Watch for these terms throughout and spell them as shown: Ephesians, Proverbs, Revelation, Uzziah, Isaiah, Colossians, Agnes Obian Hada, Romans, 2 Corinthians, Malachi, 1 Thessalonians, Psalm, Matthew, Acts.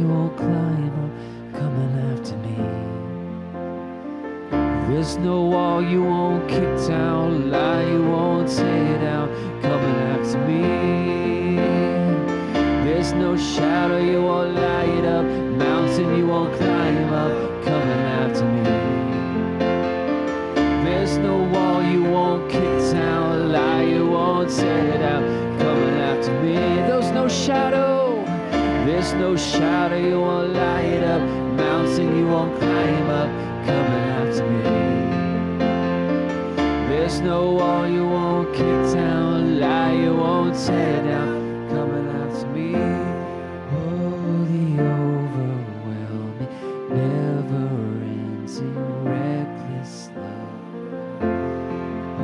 you won't climb up coming after me. There's no wall you won't kick down, lie you won't tear down, coming after me. There's no shadow you won't light up, mountain you won't climb up, coming after me. There's no wall you won't kick down, lie you won't tear down, coming after me. There's no shadow. There's no shadow you won't light up, mountain you won't climb up, coming after me. There's no wall you won't kick down, lie you won't tear down, coming after me. Oh, the overwhelming, never-ending, reckless love.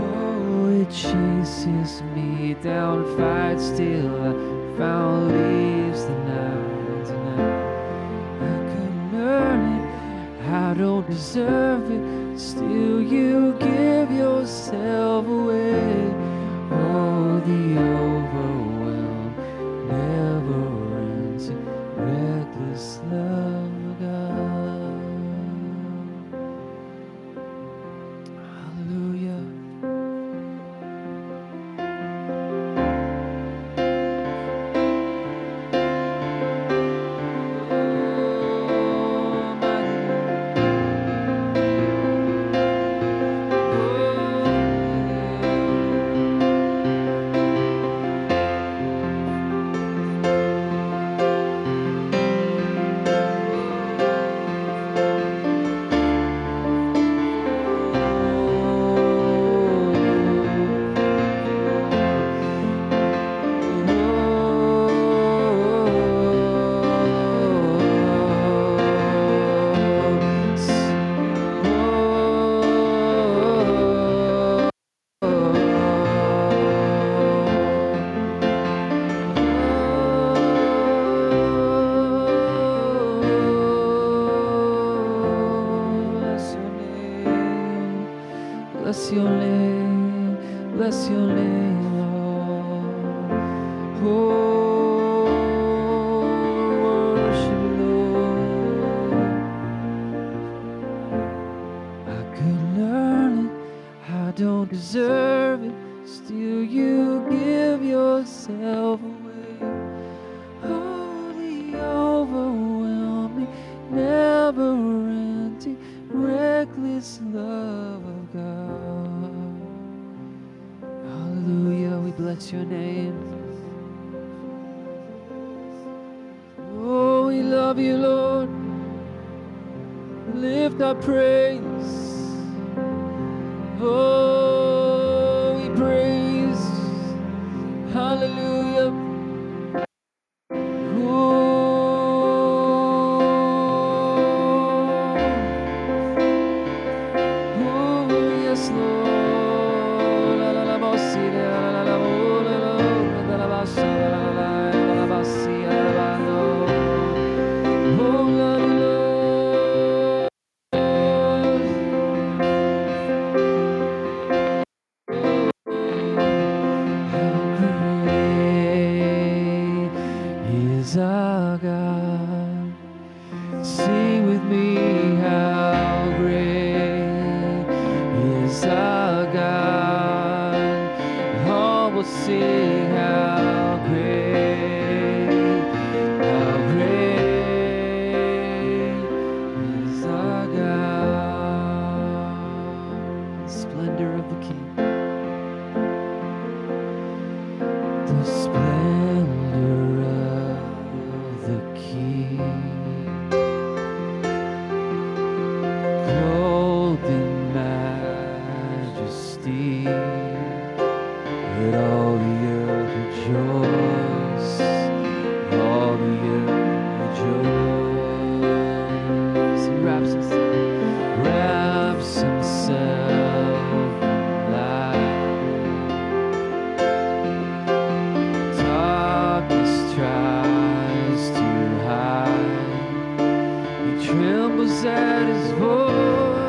Oh, it chases me down, fights till I found leaves the night. I don't deserve it, still you give yourself away. Oh, the overwhelm, never-ending, reckless love of God. Bless your name, Lord. Oh, worship, Lord. I could learn it, I don't deserve it, still you give yourself away. Oh, the overwhelming, never-ending, reckless love of God. Hallelujah, we bless your name. Oh, we love you, Lord. Lift our praise. Oh, we praise. Hallelujah. Tries to hide, he trembles at his voice.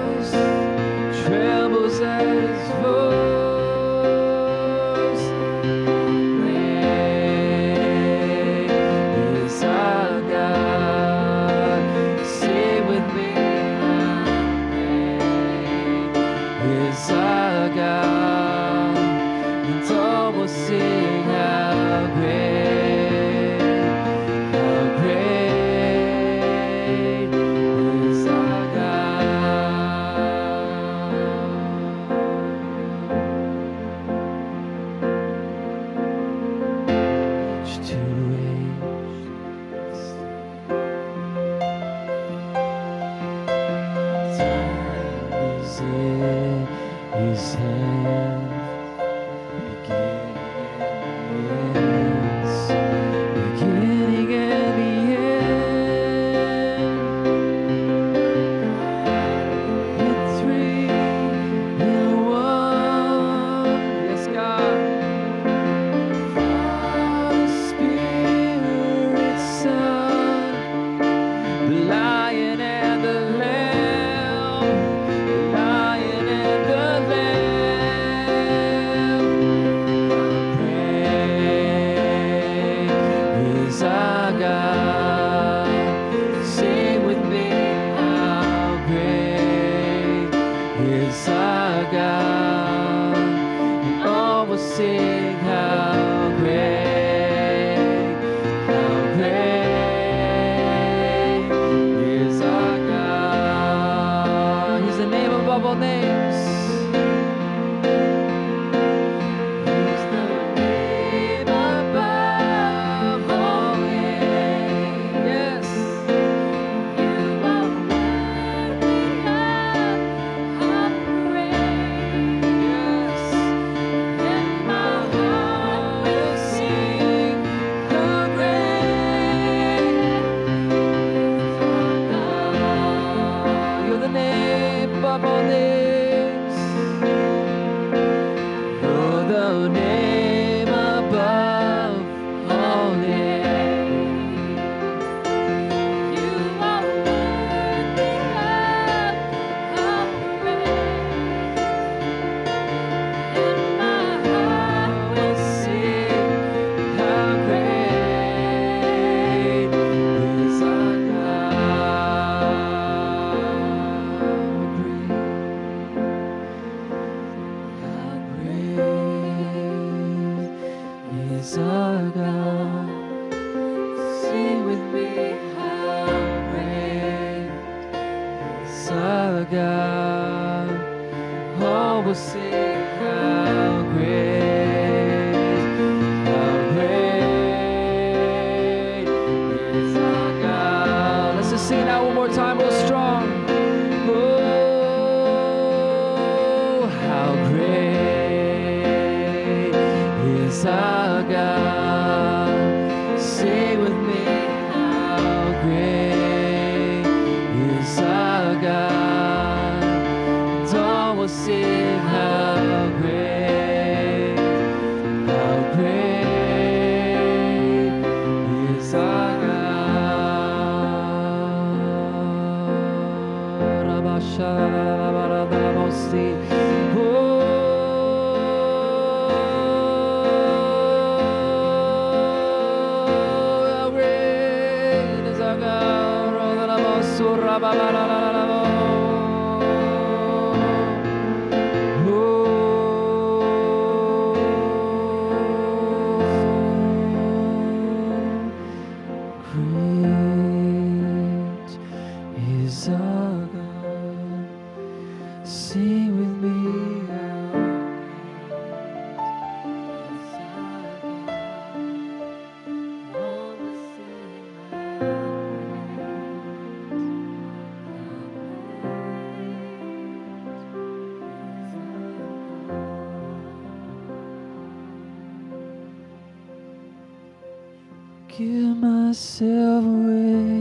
Give myself away.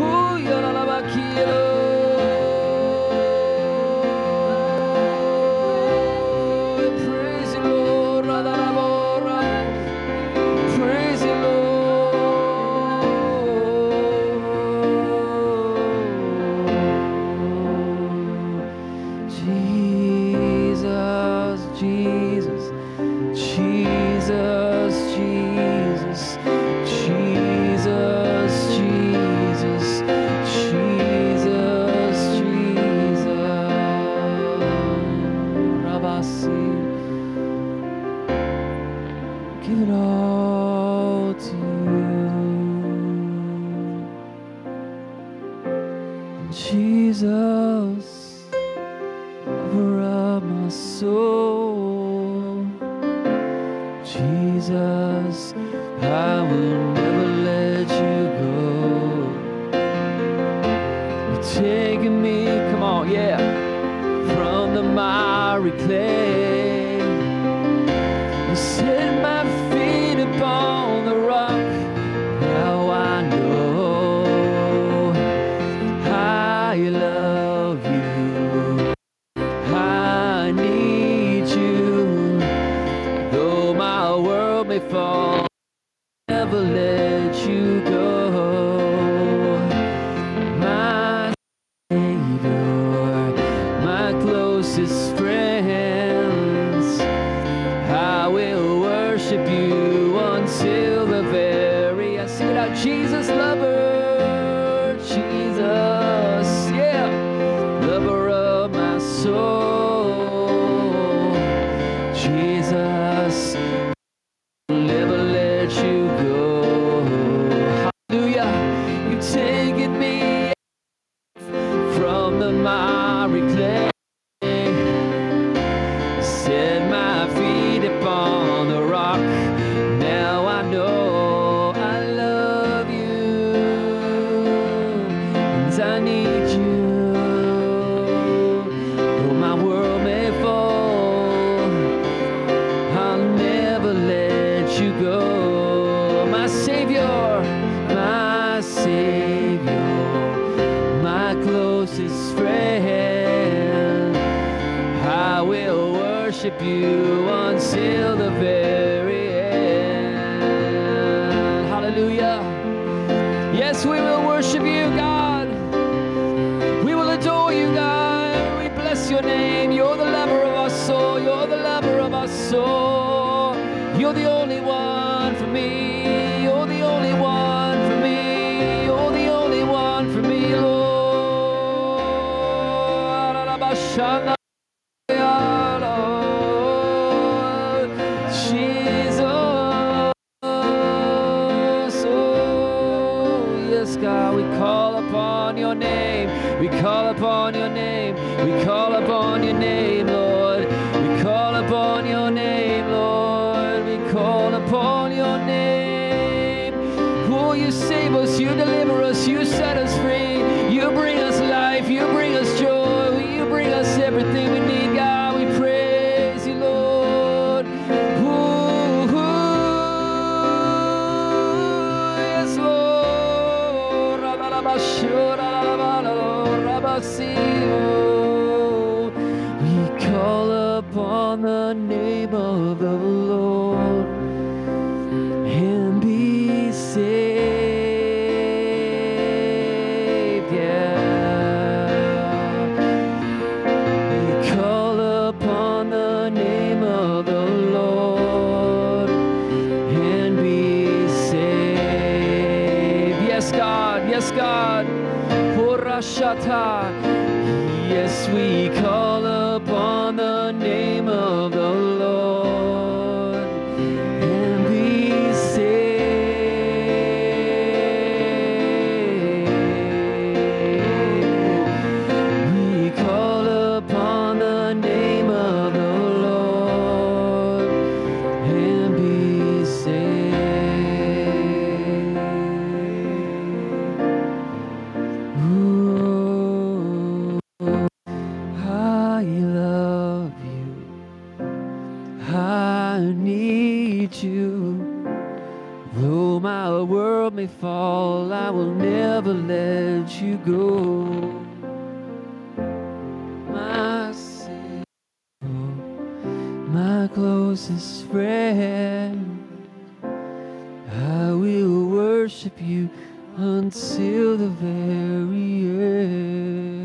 Oh, ya la makila. I worship you until the very end. Hallelujah. Yes, we will worship you, God. We will adore you, God. We bless your name. You're the lover of our soul. You're the lover of our soul. You're the only one for me. You're the only one for me. You're the only one for me, Lord. We call upon your name, Lord. We call upon your name, Lord. We call upon your name. Oh, you save us, you deliver us, you set us free. You bring us life, you bring us joy, you bring us everything we need, God. We praise you, Lord. Ooh, yes, Lord. On the name of the Lord and be saved. Yeah, we call upon the name of the Lord and be saved. Yes, God. Yes, God. Horashata. Yes, we call upon the name of the Lord and be saved. We call upon the name of the Lord and be saved. Ooh. I love you, I need you. Though my world may fall, I will never let you go. My Savior, my closest friend, I will worship you until the very end.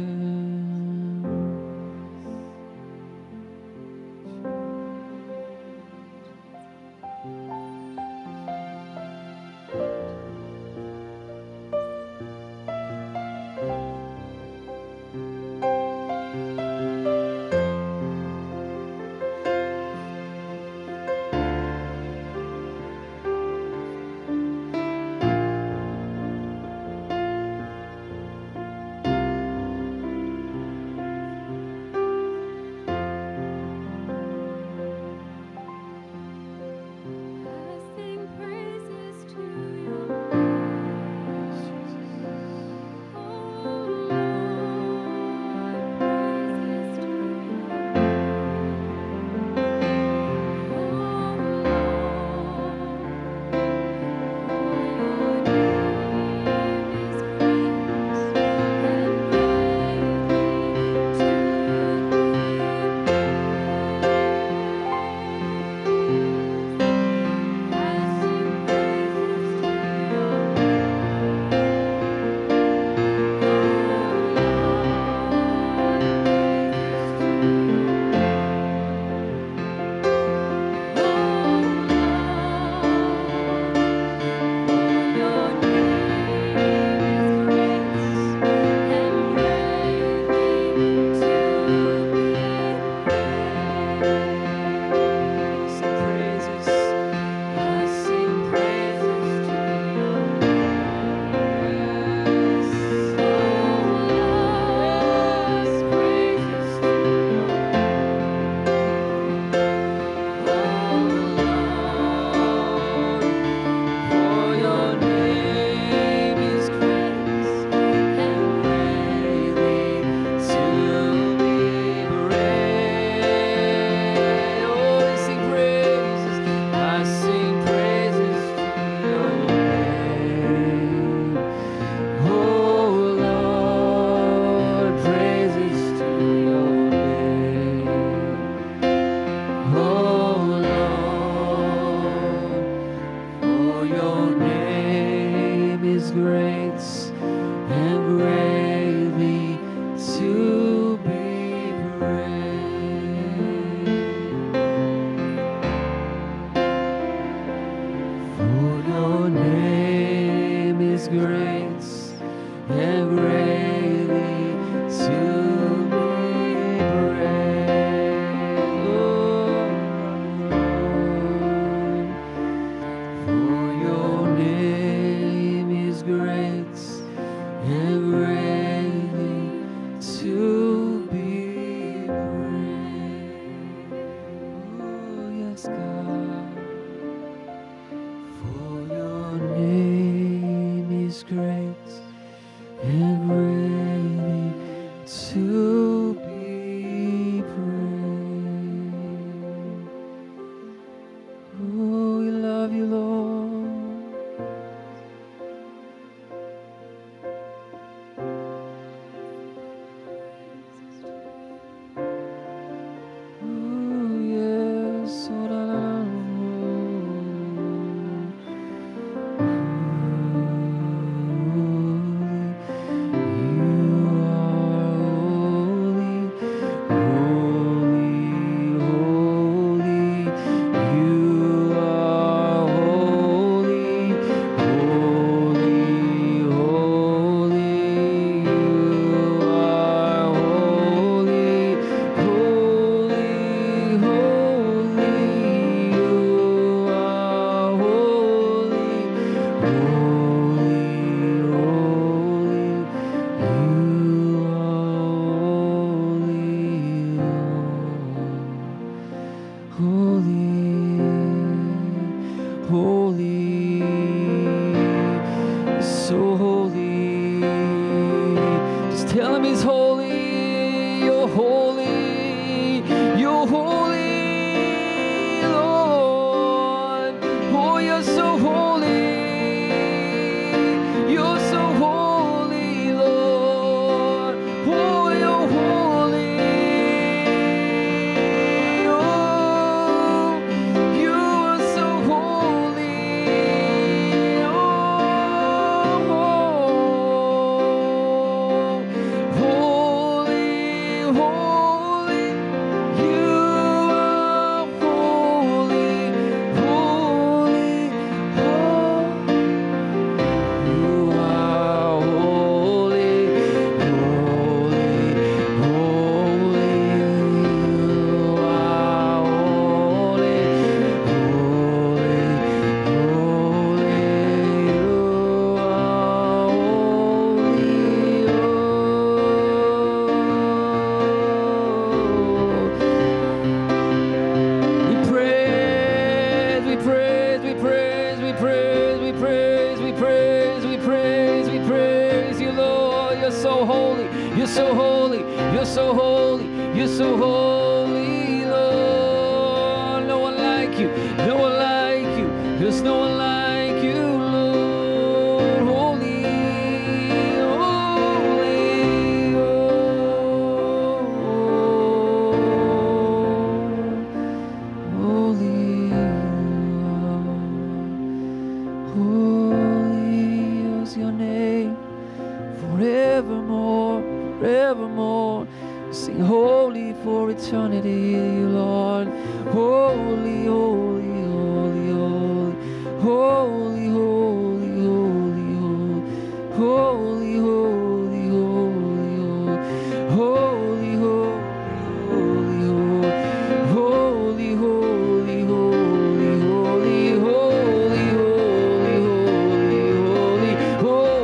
you're so holy, Lord. No one like you, no one like you, there's no one like you, Lord. Holy, holy, oh, holy, oh, holy is your name forevermore, forevermore. Sing holy for eternity, Lord. Holy, holy, holy, holy, holy, holy, holy, holy, holy, holy, holy, holy, holy, holy, holy, holy, holy, holy, holy, holy, holy, holy, holy, holy.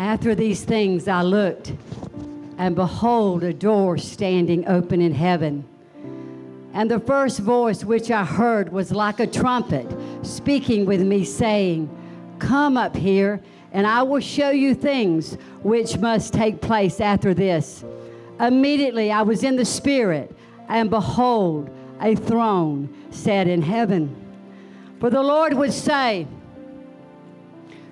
After these things I looked, and behold, a door standing open in heaven. And the first voice which I heard was like a trumpet, speaking with me, saying, Come up here, and I will show you things which must take place after this. Immediately I was in the Spirit, and behold, a throne sat in heaven. For the Lord would say,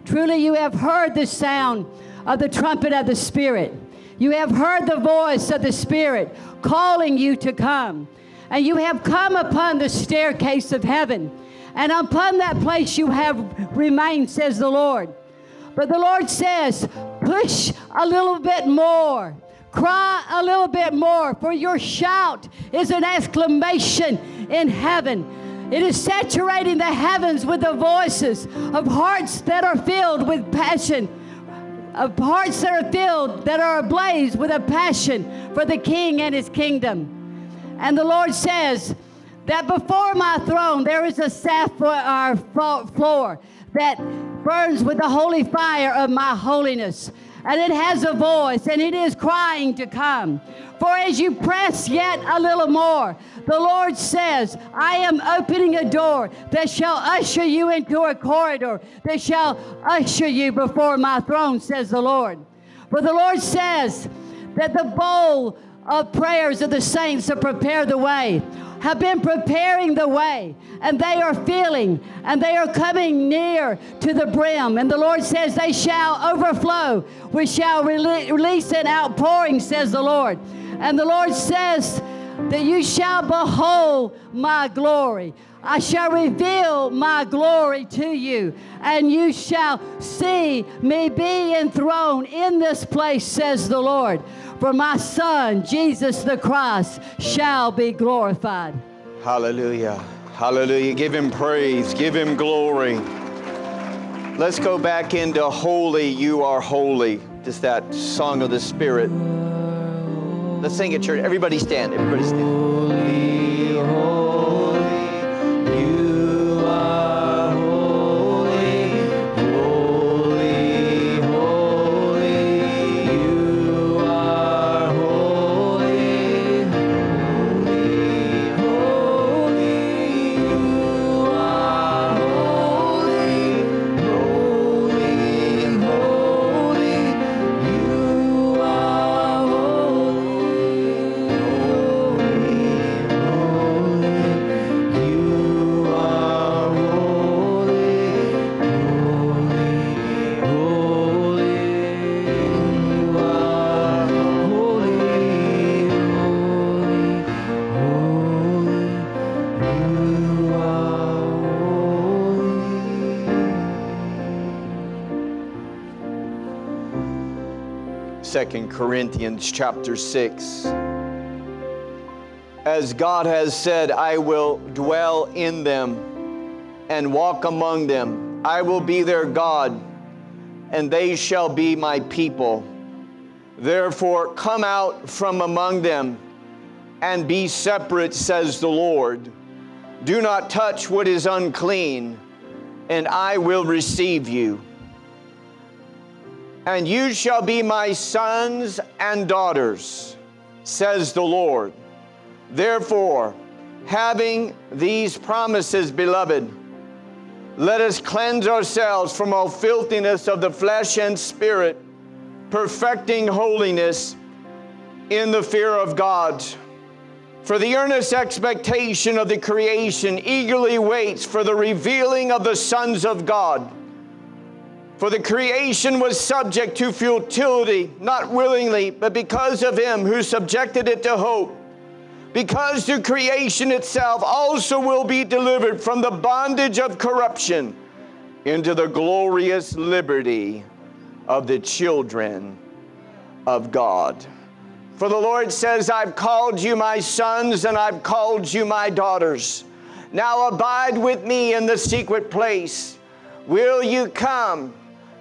Truly you have heard the sound of the trumpet of the Spirit. You have heard the voice of the Spirit calling you to come. And you have come upon the staircase of heaven. And upon that place you have remained, says the Lord. But the Lord says, push a little bit more. Cry a little bit more, for your shout is an exclamation in heaven. It is saturating the heavens with the voices of hearts that are filled with passion, of hearts that are filled, that are ablaze with a passion for the King and his kingdom. And the Lord says that before my throne there is a sapphire floor that burns with the holy fire of my holiness. And it has a voice, and it is crying to come. For as you press yet a little more, the Lord says, I am opening a door that shall usher you into a corridor, that shall usher you before my throne, says the Lord. For the Lord says that the bowl of prayers of the saints to prepare the way have been preparing the way, and they are feeling, and they are coming near to the brim. And the Lord says they shall overflow. We shall release an outpouring, says the Lord. And the Lord says that you shall behold my glory. I shall reveal my glory to you, and you shall see me be enthroned in this place, says the Lord. For my Son, Jesus the Christ, shall be glorified. Hallelujah. Hallelujah. Give him praise. Give him glory. Let's go back into Holy, You Are Holy. Just that song of the Spirit. Let's sing it, church. Everybody stand. Everybody stand. Holy, holy, you are holy. Holy, holy, you are holy. 2 Corinthians chapter 6. As God has said, I will dwell in them and walk among them. I will be their God, and they shall be my people. Therefore, come out from among them and be separate, says the Lord. Do not touch what is unclean, and I will receive you. And you shall be my sons and daughters, says the Lord. Therefore, having these promises, beloved, let us cleanse ourselves from all filthiness of the flesh and spirit, perfecting holiness in the fear of God. For the earnest expectation of the creation eagerly waits for the revealing of the sons of God. For the creation was subject to futility, not willingly, but because of him who subjected it to hope. Because the creation itself also will be delivered from the bondage of corruption into the glorious liberty of the children of God. For the Lord says, I've called you my sons and I've called you my daughters. Now abide with me in the secret place. Will you come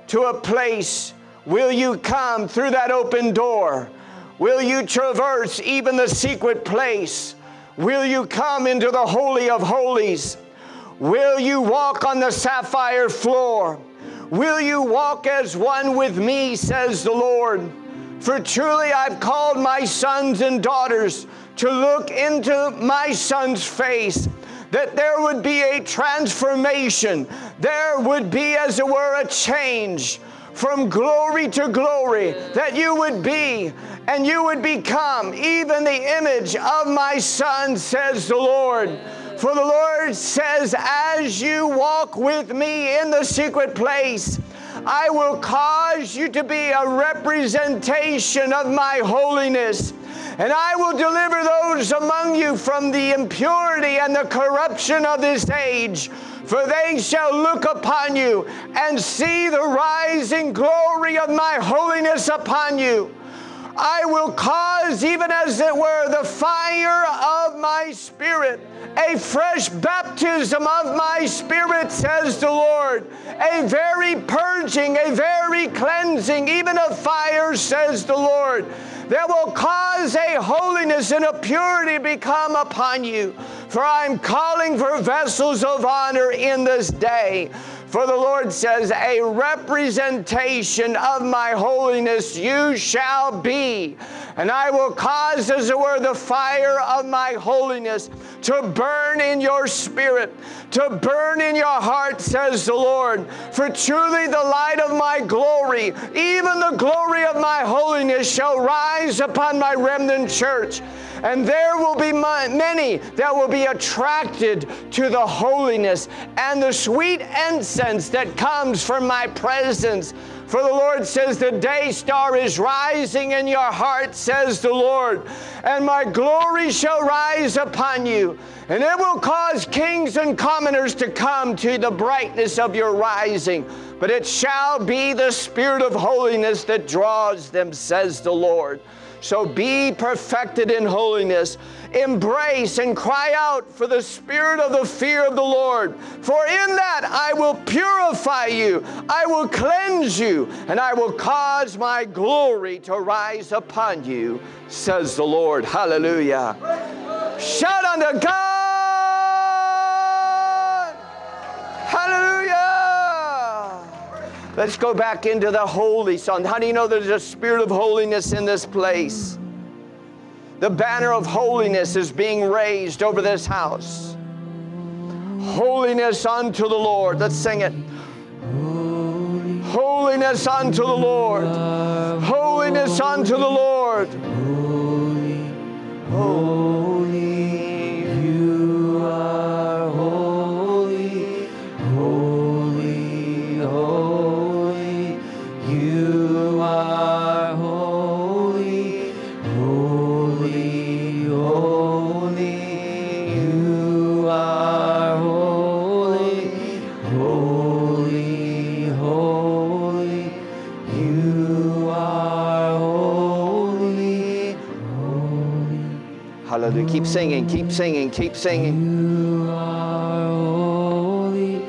to a place? Will you come through that open door? Will you traverse even the secret place? Will you come into the Holy of Holies? Will you walk on the sapphire floor? Will you walk as one with me, says the Lord? For truly I've called my sons and daughters to look into my son's face, that there would be a transformation. There would be, as it were, a change from glory to glory, that you would be and you would become even the image of my son, says the Lord. For the Lord says, as you walk with me in the secret place, I will cause you to be a representation of my holiness, and I will deliver those among you from the impurity and the corruption of this age. For they shall look upon you and see the rising glory of my holiness upon you. I will cause, even as it were, the fire of my spirit, a fresh baptism of my spirit, says the Lord, a very purging, a very cleansing, even of fire, says the Lord, that will cause a holiness and a purity become upon you. For I am calling for vessels of honor in this day. For the Lord says, a representation of my holiness you shall be. And I will cause, as it were, the fire of my holiness to burn in your spirit, to burn in your heart, says the Lord. For truly the light of my glory, even the glory of my holiness, shall rise upon my remnant church. And there will be many that will be attracted to the holiness and the sweet incense that comes from my presence. For the Lord says, the day star is rising in your heart, says the Lord, and my glory shall rise upon you, and it will cause kings and commoners to come to the brightness of your rising. But it shall be the spirit of holiness that draws them, says the Lord. So be perfected in holiness. Embrace and cry out for the spirit of the fear of the Lord. For in that I will purify you, I will cleanse you, and I will cause my glory to rise upon you, says the Lord. Hallelujah. Shout unto God. Hallelujah. Let's go back into the holy song. How do you know there's a spirit of holiness in this place? The banner of holiness is being raised over this house. Holiness unto the Lord. Let's sing it. Holiness unto the Lord. Holiness unto the Lord. Holy, holy, you are holy. Holy, holy, you are holy. Holy, holy, you are holy. Holy, holy, you are holy. Hallelujah. Keep singing, keep singing, keep singing. You are holy,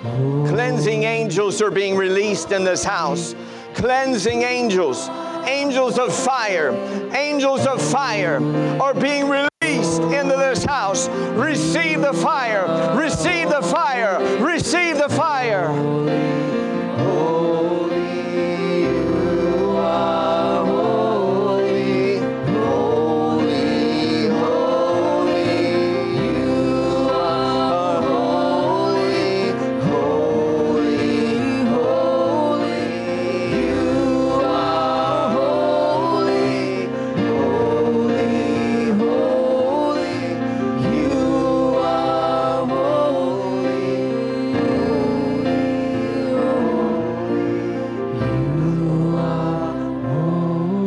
holy. Cleansing angels are being released in this house. Cleansing angels, angels of fire are being released into this house. Receive the fire, receive the fire, receive the fire. Holy, you are holy, holy, holy, you are holy, holy, holy, you are holy, holy, holy.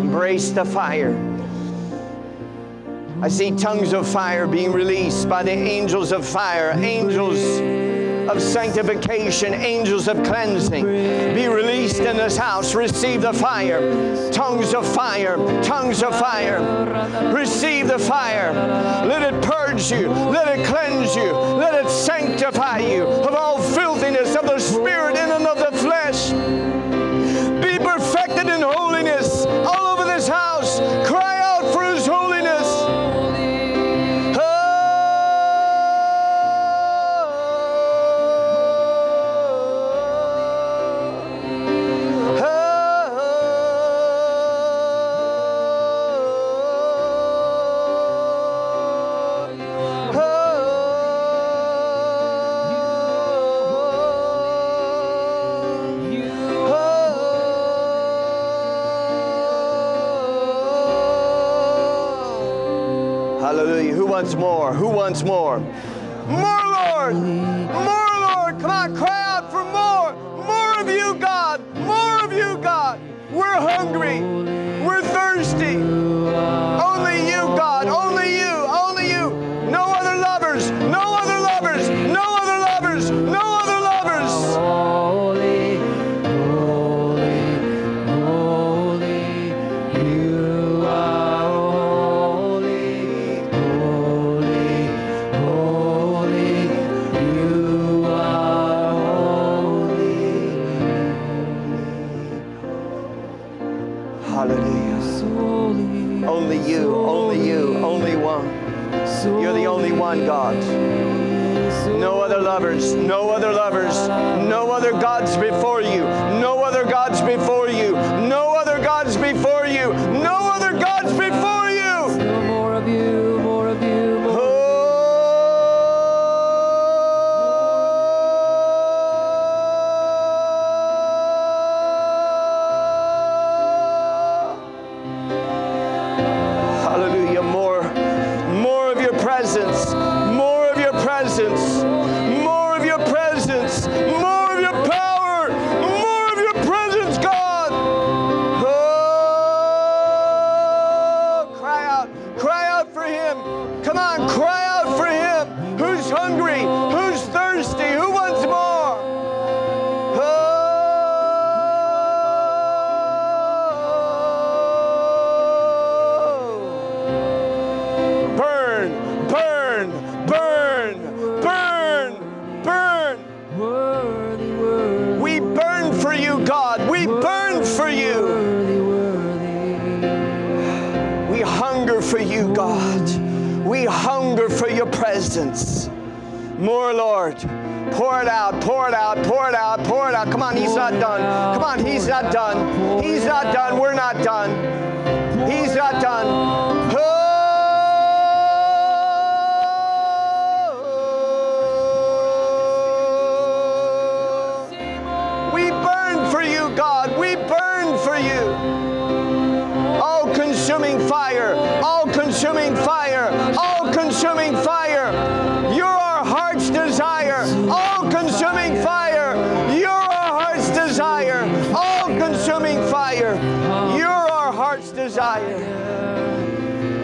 Embrace the fire. I see tongues of fire being released by the angels of fire, angels of sanctification, angels of cleansing. Be released in this house. Receive the fire. Tongues of fire, tongues of fire. Receive the fire. Let it purge you. Let it cleanse you. Let it sanctify you of all filthiness of the spirit in and of the flesh. Be perfected in holiness. All over this house, cry out for His holiness. Hallelujah. Who wants more? Who wants more? More, Lord. More, Lord. Come on, cry out for more. More of you, God. More of you, God. We're hungry. We're thirsty. Only you, God. Only you. Only you. No other lovers. No other lovers. No other lovers. No other lovers. You're the only one, God. No other lovers, no other lovers, no other gods before you, no other gods before you, no other gods before you, no other gods before you. Still more of you, more of you, more of you. Presence. More, Lord. Pour it out, pour it out, pour it out, pour it out. Come on, He's not done. Come on, He's not done. He's not done. We're not done. He's not done. Oh. We burn for you, God. We burn for you. All-consuming fire. All-consuming fire. All-consuming fire. You're our heart's desire, all-consuming fire. You're our heart's desire, all-consuming fire. You're our heart's desire.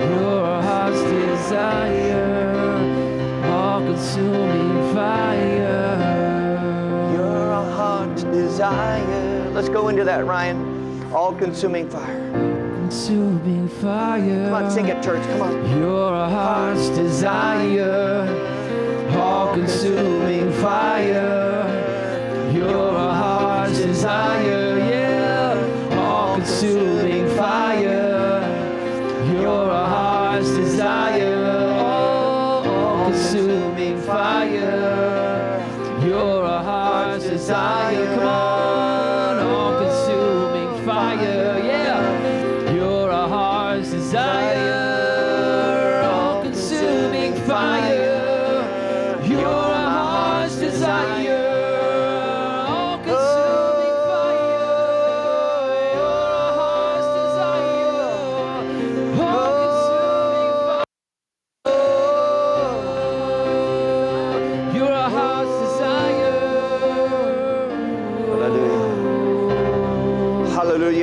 You're our heart's desire, all-consuming fire. You're our heart's desire. Let's go into that, Ryan. All-consuming fire. consuming fire. Come on, sing it, church. Come on. You're a heart's desire, all consuming fire. You're a heart's desire, yeah, all consuming fire. You're a heart's desire, all consuming fire. You're a heart's desire. Come on.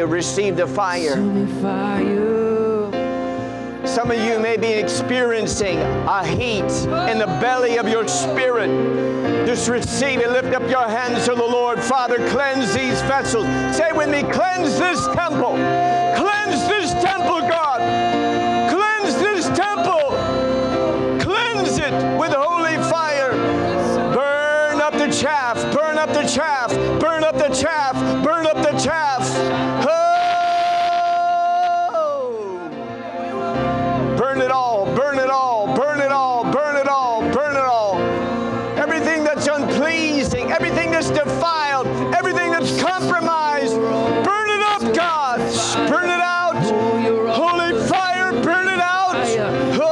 Receive the fire. Some of you may be experiencing a heat in the belly of your spirit. Just receive it. Lift up your hands to the Lord. Father, cleanse these vessels. Say with me, cleanse this temple. Cleanse this temple, God. Cleanse this temple. Cleanse it with holy fire. Burn up the chaff. Burn up the chaff. Burn up the chaff. Burn up the chaff. Defiled, everything that's compromised, burn it up, God. Burn it out. Holy fire, burn it out. Oh.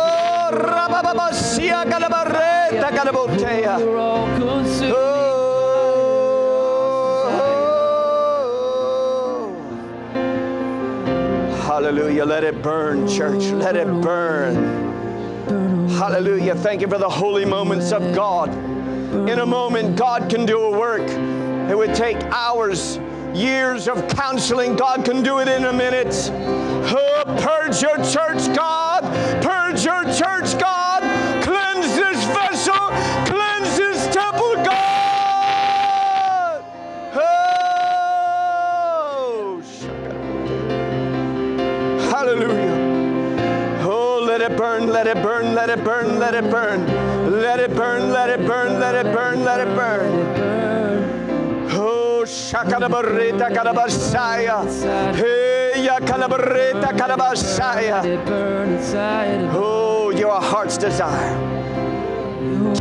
Hallelujah. Let it burn, church. Let it burn. Hallelujah. Thank you for the holy moments of God. In a moment, God can do a work. It would take hours, years of counseling. God can do it in a minute. Oh, purge your church, God. Purge your church, God. Cleanse this vessel. Cleanse this temple, God. Oh, hallelujah. Oh, let it burn, let it burn, let it burn, let it burn. Let it burn, let it burn, let it burn, let it burn. Oh, shakalabarita kalabasaya. Hey, yakalabarita kalabasaya. Oh, you're a heart's desire.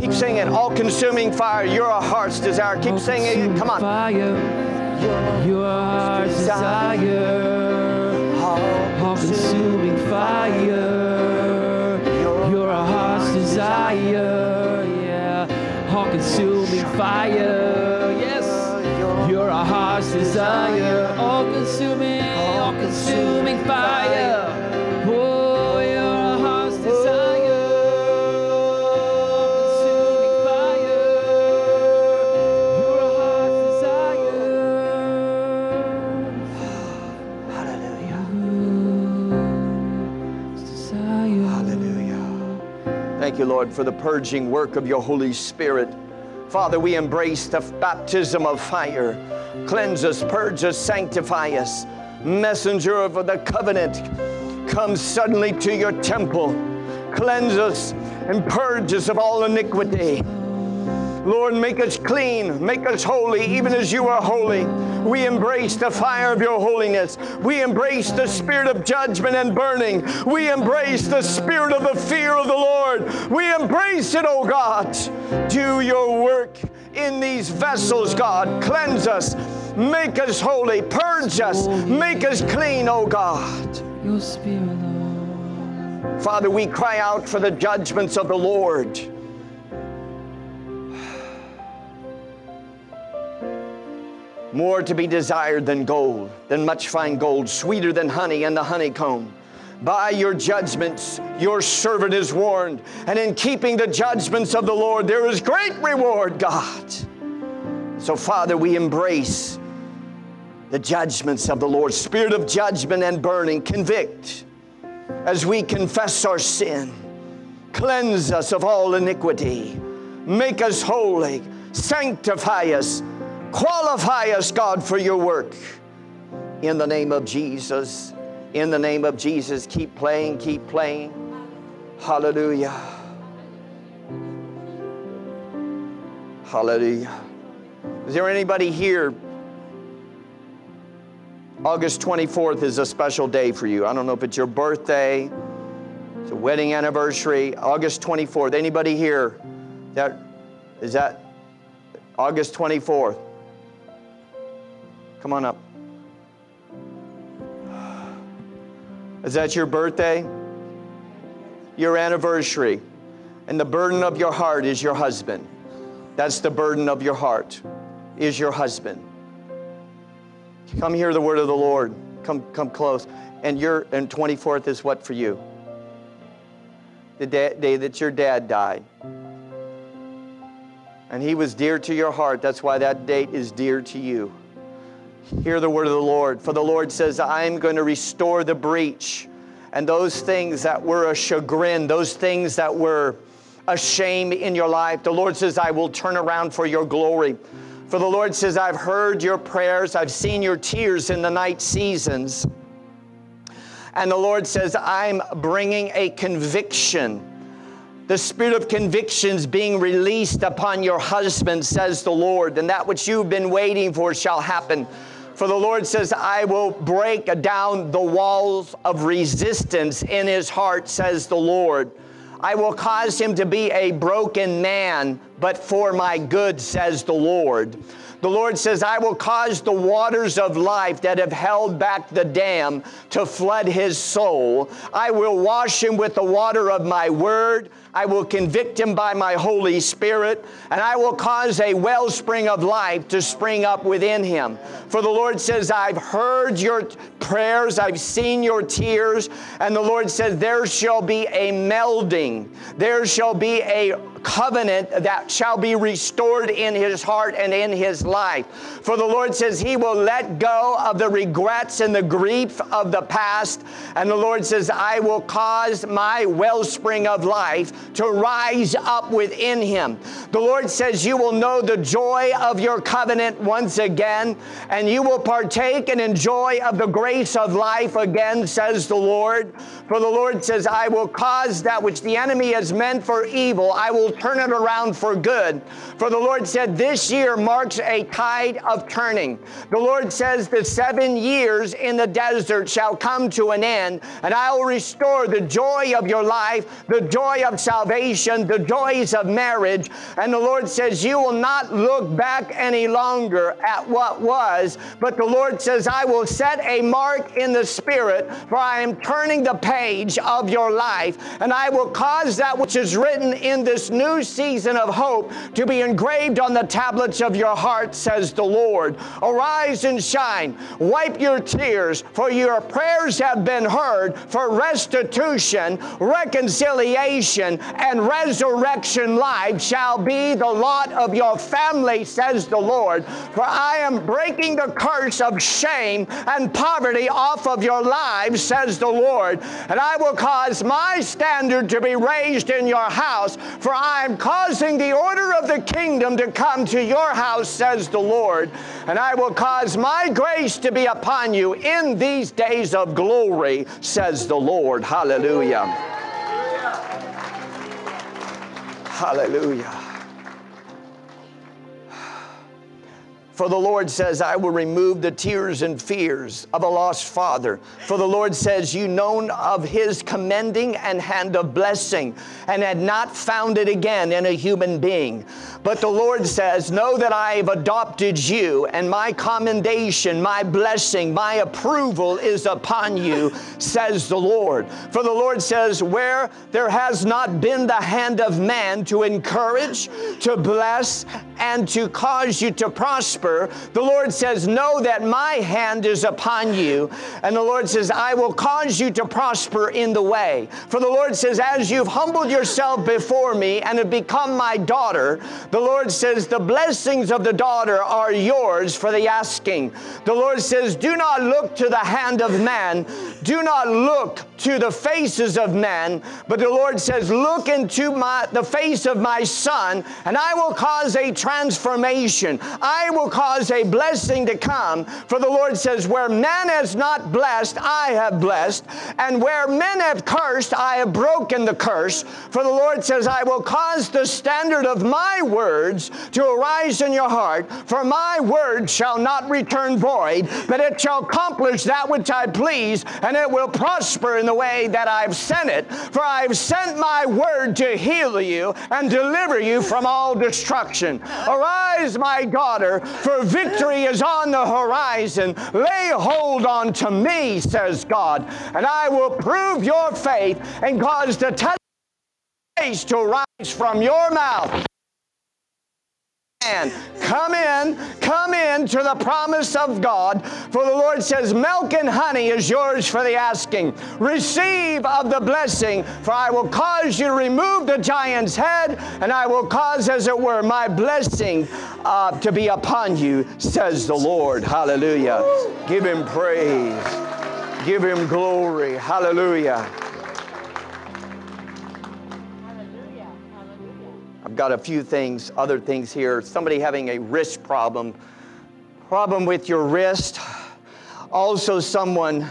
Keep singing, all-consuming fire. You're a heart's desire. Keep singing it. Come on. Your heart's desire. All-consuming fire. You're a heart's desire, yeah. All consuming fire, yes. You're a heart's desire. All consuming fire. Oh, you're a heart's desire. All consuming fire. You're a heart's desire. Hallelujah. Hallelujah. Thank you, Lord, for the purging work of your Holy Spirit. Father, we embrace the baptism of fire. Cleanse us, purge us, sanctify us. Messenger of the covenant, come suddenly to your temple. Cleanse us and purge us of all iniquity. Lord, make us clean, make us holy, even as you are holy. We embrace the fire of your holiness. We embrace the spirit of judgment and burning. We embrace the spirit of the fear of the Lord. We embrace it, oh God. Do your work in these vessels, God. Cleanse us, make us holy, purge us, make us clean, oh God. Your spirit, Lord. Father, we cry out for the judgments of the Lord. More to be desired than gold, than much fine gold, sweeter than honey and the honeycomb. By your judgments, your servant is warned, and in keeping the judgments of the Lord, there is great reward, God. So, Father, we embrace the judgments of the Lord. Spirit of judgment and burning, convict as we confess our sin. Cleanse us of all iniquity. Make us holy. Sanctify us. Qualify us, God, for your work. In the name of Jesus, In the name of Jesus, keep playing, keep playing. Hallelujah. Hallelujah. Is there anybody here? August 24th is a special day for you. I don't know if it's your birthday, it's a wedding anniversary. August 24th. Anybody here? Is that August 24th? Come on up. Is that your birthday? Your anniversary. And the burden of your heart is your husband. That's the burden of your heart, is your husband. Come hear the word of the Lord. Come close. And 24th is what for you? The day that your dad died. And he was dear to your heart. That's why that date is dear to you. Hear the word of the Lord. For the Lord says, I'm going to restore the breach. And those things that were a chagrin, those things that were a shame in your life, the Lord says, I will turn around for your glory. For the Lord says, I've heard your prayers. I've seen your tears in the night seasons. And the Lord says, I'm bringing a conviction. The spirit of convictions being released upon your husband, says the Lord. And that which you've been waiting for shall happen. For the Lord says, I will break down the walls of resistance in his heart, says the Lord. I will cause him to be a broken man, but for my good, says the Lord. The Lord says, I will cause the waters of life that have held back the dam to flood his soul. I will wash him with the water of my word. I will convict him by my Holy Spirit. And I will cause a wellspring of life to spring up within him. For the Lord says, I've heard your prayers. I've seen your tears. And the Lord says, there shall be a melding. There shall be a covenant that shall be restored in his heart and in his life. For the Lord says he will let go of the regrets and the grief of the past. And the Lord says, I will cause my wellspring of life to rise up within him. The Lord says you will know the joy of your covenant once again, and you will partake and enjoy of the grace of life again, says the Lord. For the Lord says, I will cause that which the enemy has meant for evil, I will turn it around for good. For the Lord said, this year marks a tide of turning. The Lord says, the 7 years in the desert shall come to an end, and I will restore the joy of your life, the joy of salvation, the joys of marriage. And the Lord says, you will not look back any longer at what was, but the Lord says, I will set a mark in the spirit, for I am turning the page of your life, and I will cause that which is written in this new season of hope to be engraved on the tablets of your heart, says the Lord. Arise and shine, wipe your tears, for your prayers have been heard for restitution, reconciliation, and resurrection life shall be the lot of your family, says the Lord. For I am breaking the curse of shame and poverty off of your lives, says the Lord, and I will cause my standard to be raised in your house, for I am causing the order of the kingdom to come to your house, says the Lord, and I will cause my grace to be upon you in these days of glory, says the Lord. Hallelujah. Hallelujah. For the Lord says, I will remove the tears and fears of a lost father. For the Lord says, you know of his commending and hand of blessing, and had not found it again in a human being. But the Lord says, know that I have adopted you, and my commendation, my blessing, my approval is upon you, says the Lord. For the Lord says, where there has not been the hand of man to encourage, to bless, and to cause you to prosper, the Lord says, know that my hand is upon you. And the Lord says, I will cause you to prosper in the way. For the Lord says, as you've humbled yourself before me and have become my daughter, the Lord says, the blessings of the daughter are yours for the asking. The Lord says, do not look to the hand of man. Do not look to the faces of man. But the Lord says, look into the face of my son, and I will cause a transformation. I will cause a blessing to come. For the Lord says, where man has not blessed, I have blessed. And where men have cursed, I have broken the curse. For the Lord says, I will cause the standard of my words to arise in your heart. For my word shall not return void, but it shall accomplish that which I please, and it will prosper in the way that I have sent it. For I have sent my word to heal you and deliver you from all destruction. Arise, my daughter, for victory is on the horizon. Lay hold on to me, says God, and I will prove your faith and cause the testimony to rise from your mouth. Come in to the promise of God, for the Lord says, milk and honey is yours for the asking. Receive of the blessing, for I will cause you to remove the giant's head, and I will cause, as it were, my blessing to be upon you, says the Lord. Hallelujah. Give him praise. Give him glory. Hallelujah. Got a few things, other things here. Somebody having a wrist problem with your wrist. Also, someone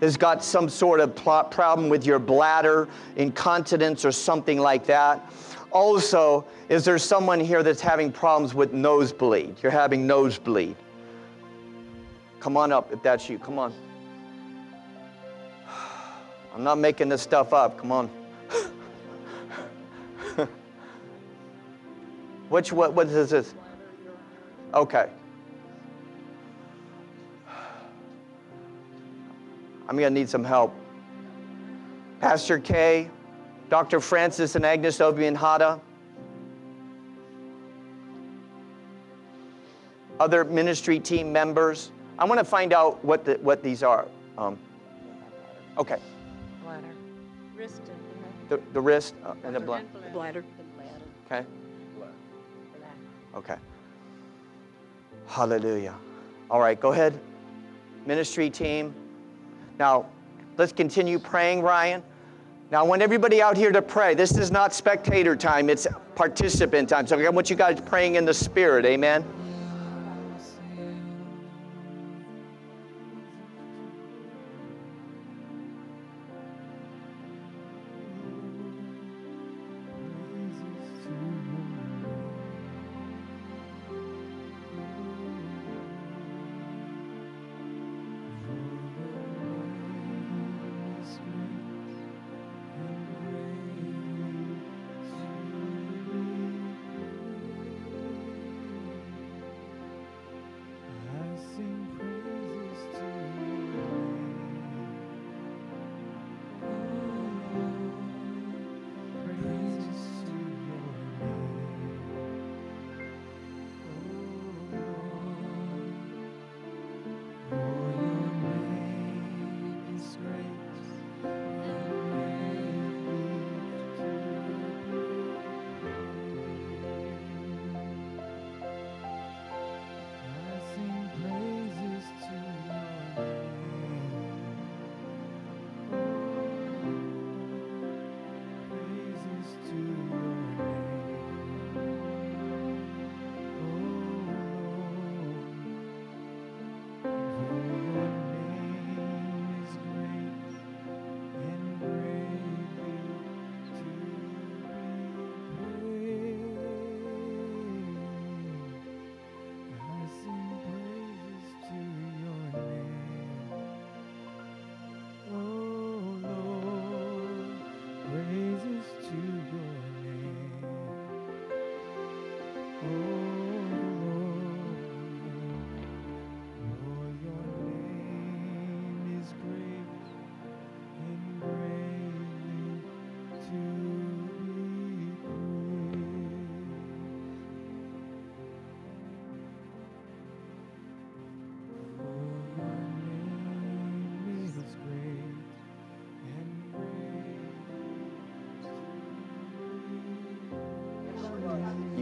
has got some sort of problem with your bladder, incontinence or something like that. Also, is there someone here that's having problems with nosebleed? You're having nosebleed. Come on up if that's you. Come on. I'm not making this stuff up. Come on. What is this? Okay. I'm going to need some help. Pastor Kay, Dr. Francis and Agnes Obian Hada. Other ministry team members. I want to find out what these are. Okay. Bladder. Wrist and the wrist and the bladder. The bladder. Okay. Okay. Hallelujah. All right, go ahead. Ministry team. Now, let's continue praying, Ryan. Now, I want everybody out here to pray. This is not spectator time. It's participant time. So I want you guys praying in the Spirit. Amen.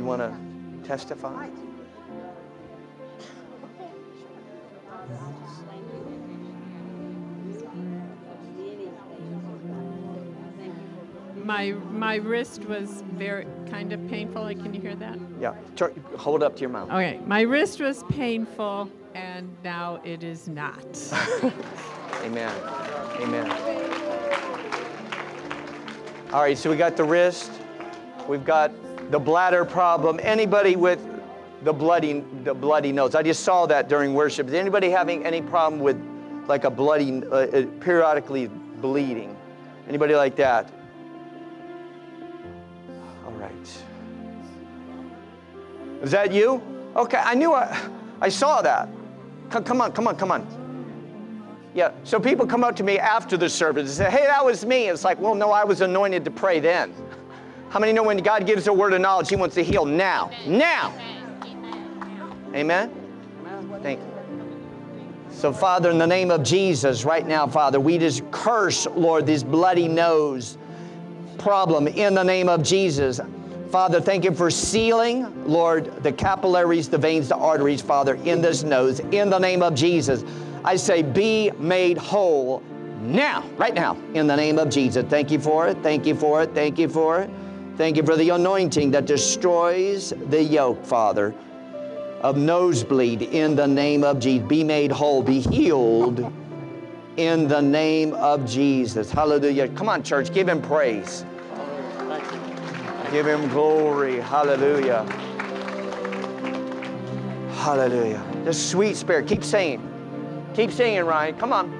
Want to testify? my wrist was very kind of painful. Like, can you hear that? Yeah. Hold up to your mouth. Okay. My wrist was painful, and now it is not. Amen. Amen. All right. So we got the wrist. We've got the bladder problem. Anybody with the bloody nose? I just saw that during worship. Is anybody having any problem with like a bloody, periodically bleeding? Anybody like that? All right. Is that you? Okay, I knew I saw that. Come on. Yeah, so people come up to me after the service and say, hey, that was me. It's like, well, no, I was anointed to pray then. How many know when God gives a word of knowledge, he wants to heal now? Amen. Now! Amen. Amen? Thank you. So, Father, in the name of Jesus, right now, Father, we just curse, Lord, this bloody nose problem in the name of Jesus. Father, thank you for sealing, Lord, the capillaries, the veins, the arteries, Father, in this nose, in the name of Jesus. I say, be made whole now, right now, in the name of Jesus. Thank you for it. Thank you for it. Thank you for it. Thank you for the anointing that destroys the yoke, Father, of nosebleed in the name of Jesus. Be made whole, be healed in the name of Jesus. Hallelujah. Come on, church, give him praise. Give him glory. Hallelujah. Hallelujah. The sweet spirit. Keep singing. Keep singing, Ryan. Come on.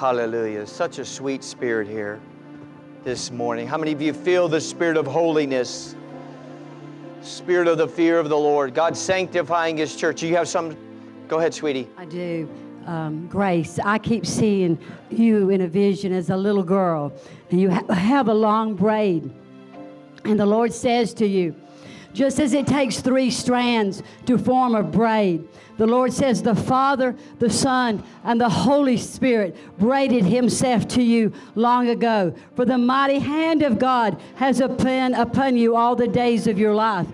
Hallelujah. Such a sweet spirit here this morning. How many of you feel the spirit of holiness, spirit of the fear of the Lord, God sanctifying his church? You have some? Go ahead, sweetie. I do. Grace, I keep seeing you in a vision as a little girl, and you have a long braid. And the Lord says to you, just as it takes 3 strands to form a braid, the Lord says the Father, the Son, and the Holy Spirit braided himself to you long ago. For the mighty hand of God has been upon you all the days of your life.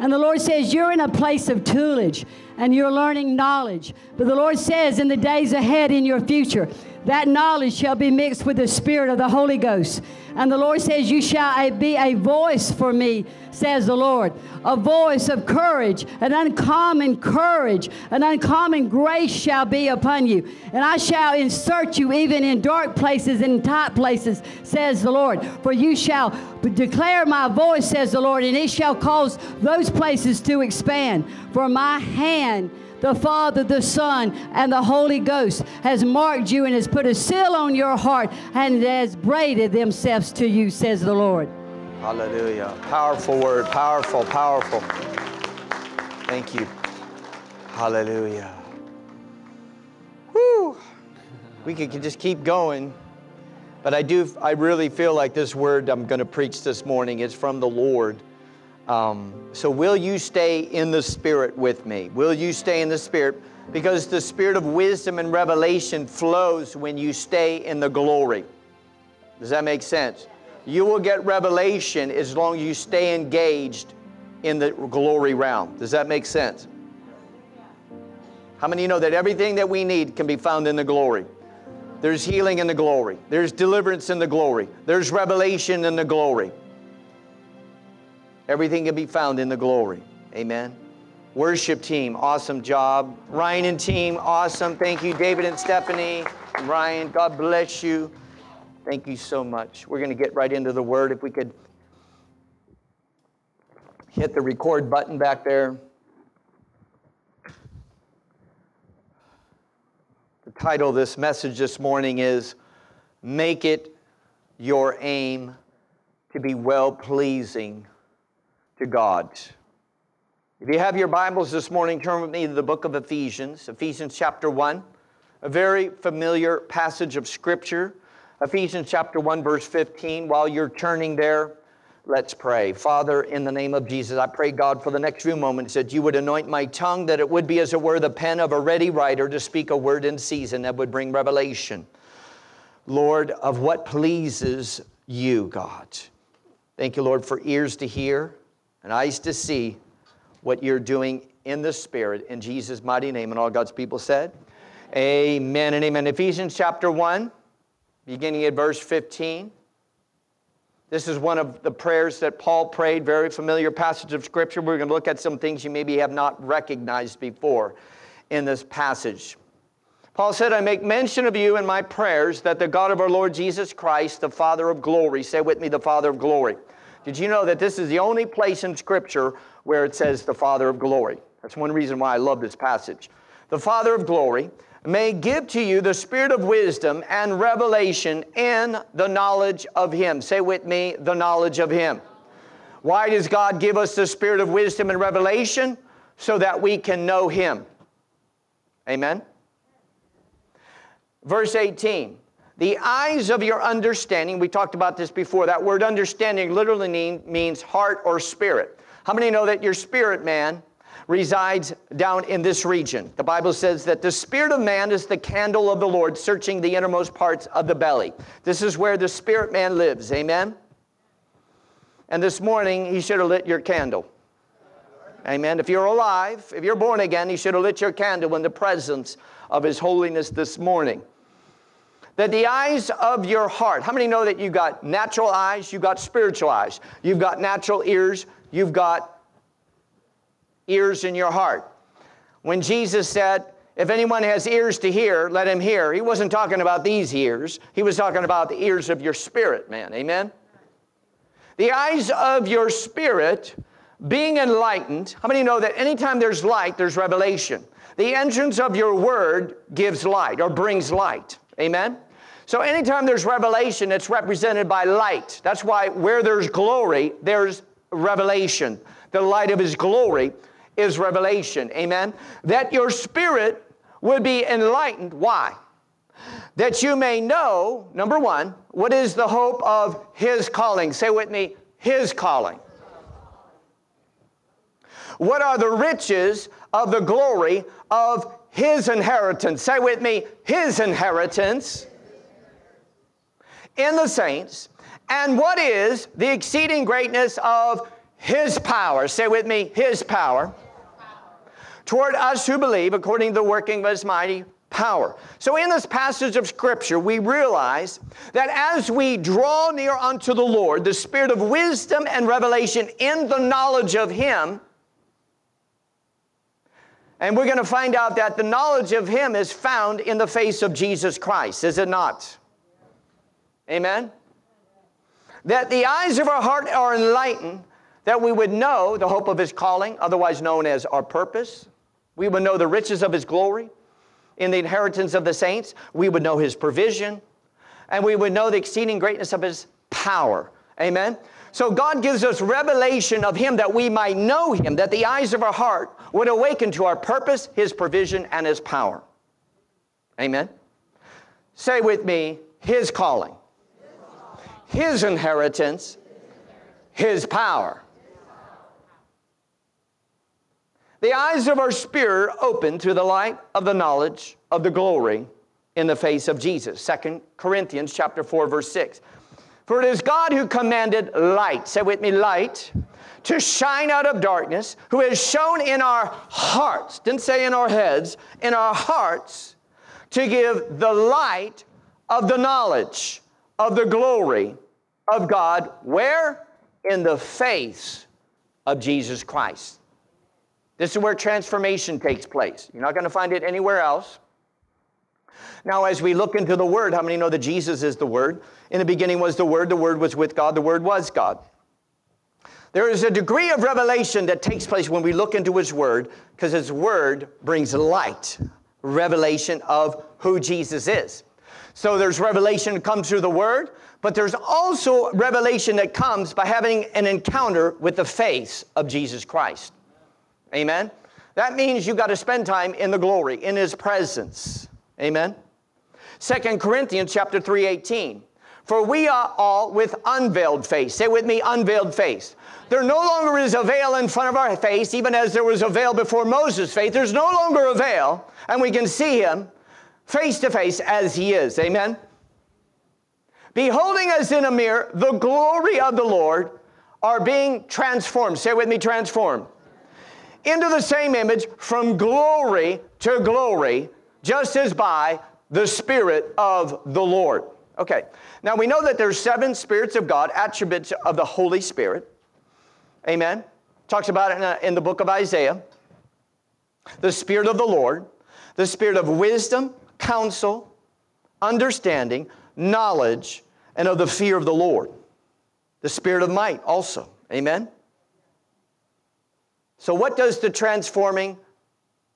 And the Lord says you're in a place of tutelage, and you're learning knowledge. But the Lord says in the days ahead in your future, that knowledge shall be mixed with the Spirit of the Holy Ghost. And the Lord says, you shall be a voice for me, says the Lord. A voice of courage, an uncommon grace shall be upon you. And I shall insert you even in dark places and tight places, says the Lord. For you shall declare my voice, says the Lord, and it shall cause those places to expand. For my hand, the Father, the Son, and the Holy Ghost has marked you and has put a seal on your heart and has braided themselves to you, says the Lord. Hallelujah. Powerful word. Powerful, powerful. Thank you. Hallelujah. Woo. We could just keep going. But I really feel like this word I'm going to preach this morning is from the Lord. So will you stay in the Spirit with me? Will you stay in the Spirit? Because the Spirit of wisdom and revelation flows when you stay in the glory. Does that make sense? You will get revelation as long as you stay engaged in the glory realm. Does that make sense? How many know that everything that we need can be found in the glory? There's healing in the glory. There's deliverance in the glory. There's revelation in the glory. Everything can be found in the glory. Amen. Worship team, awesome job. Ryan and team, awesome. Thank you, David and Stephanie. Ryan, God bless you. Thank you so much. We're going to get right into the Word. If we could hit the record button back there. The title of this message this morning is, Make It Your Aim to Be Well-Pleasing to God. If you have your Bibles this morning, turn with me to the book of Ephesians, Ephesians chapter 1, a very familiar passage of Scripture. Ephesians chapter 1, verse 15. While you're turning there, let's pray. Father, in the name of Jesus, I pray, God, for the next few moments that you would anoint my tongue, that it would be, as it were, the pen of a ready writer to speak a word in season that would bring revelation, Lord, of what pleases you, God. Thank you, Lord, for ears to hear and eyes to see what you're doing in the Spirit, in Jesus' mighty name. And all God's people said, amen and amen. Ephesians chapter 1, beginning at verse 15. This is one of the prayers that Paul prayed, very familiar passage of Scripture. We're going to look at some things you maybe have not recognized before in this passage. Paul said, I make mention of you in my prayers that the God of our Lord Jesus Christ, the Father of glory, say with me, the Father of glory. Did you know that this is the only place in Scripture where it says the Father of glory? That's one reason why I love this passage. The Father of glory may give to you the spirit of wisdom and revelation in the knowledge of Him. Say with me, the knowledge of Him. Why does God give us the spirit of wisdom and revelation? So that we can know Him. Amen. Verse 18. The eyes of your understanding, we talked about this before, that word understanding literally means heart or spirit. How many know that your spirit man resides down in this region? The Bible says that the spirit of man is the candle of the Lord, searching the innermost parts of the belly. This is where the spirit man lives, amen? And this morning, he should have lit your candle. Amen. If you're alive, if you're born again, he should have lit your candle in the presence of His holiness this morning. That the eyes of your heart, how many know that you've got natural eyes, you've got spiritual eyes, you've got natural ears, you've got ears in your heart. When Jesus said, if anyone has ears to hear, let him hear, He wasn't talking about these ears. He was talking about the ears of your spirit, man. Amen? The eyes of your spirit being enlightened. How many know that anytime there's light, there's revelation? The entrance of your word gives light or brings light. Amen? So anytime there's revelation, it's represented by light. That's why where there's glory, there's revelation. The light of His glory is revelation. Amen? That your spirit would be enlightened. Why? That you may know, number one, what is the hope of His calling? Say with me, His calling. What are the riches of the glory of His inheritance? Say with me, His inheritance in the saints. And what is the exceeding greatness of His power? Say with me, His power. toward us who believe according to the working of his mighty power. So in this passage of Scripture, we realize that as we draw near unto the Lord, the spirit of wisdom and revelation in the knowledge of him, and we're going to find out that the knowledge of him is found in the face of Jesus Christ, is it not? Amen? That the eyes of our heart are enlightened, that we would know the hope of his calling, otherwise known as our purpose. We would know the riches of his glory in the inheritance of the saints. We would know his provision, and we would know the exceeding greatness of his power. Amen? So God gives us revelation of him that we might know him, that the eyes of our heart would awaken to our purpose, his provision, and his power. Amen. Say with me, his calling, his inheritance, his power. The eyes of our spirit open to the light of the knowledge of the glory in the face of Jesus. 2 Corinthians chapter 4, verse 6. For it is God who commanded light, say with me, light, to shine out of darkness, who has shown in our hearts, didn't say in our heads, in our hearts, to give the light of the knowledge of the glory of God, where? In the face of Jesus Christ. This is where transformation takes place. You're not going to find it anywhere else. Now, as we look into the Word, how many know that Jesus is the Word? In the beginning was the Word was with God, the Word was God. There is a degree of revelation that takes place when we look into his Word, because his Word brings light, revelation of who Jesus is. So there's revelation that comes through the Word, but there's also revelation that comes by having an encounter with the face of Jesus Christ. Amen? That means you've got to spend time in the glory, in his presence. Amen. 2 Corinthians chapter 3:18. For we are all with unveiled face. Say with me, unveiled face. There no longer is a veil in front of our face, even as there was a veil before Moses' face. There's no longer a veil, and we can see him face to face as he is. Amen. Beholding as in a mirror the glory of the Lord, are being transformed. Say with me, transformed. Into the same image from glory to glory, just as by the Spirit of the Lord. Okay, now we know that there's 7 spirits of God, attributes of the Holy Spirit. Amen. Talks about it in the book of Isaiah. The Spirit of the Lord, the Spirit of wisdom, counsel, understanding, knowledge, and of the fear of the Lord. The Spirit of might also. Amen. So what does the transforming?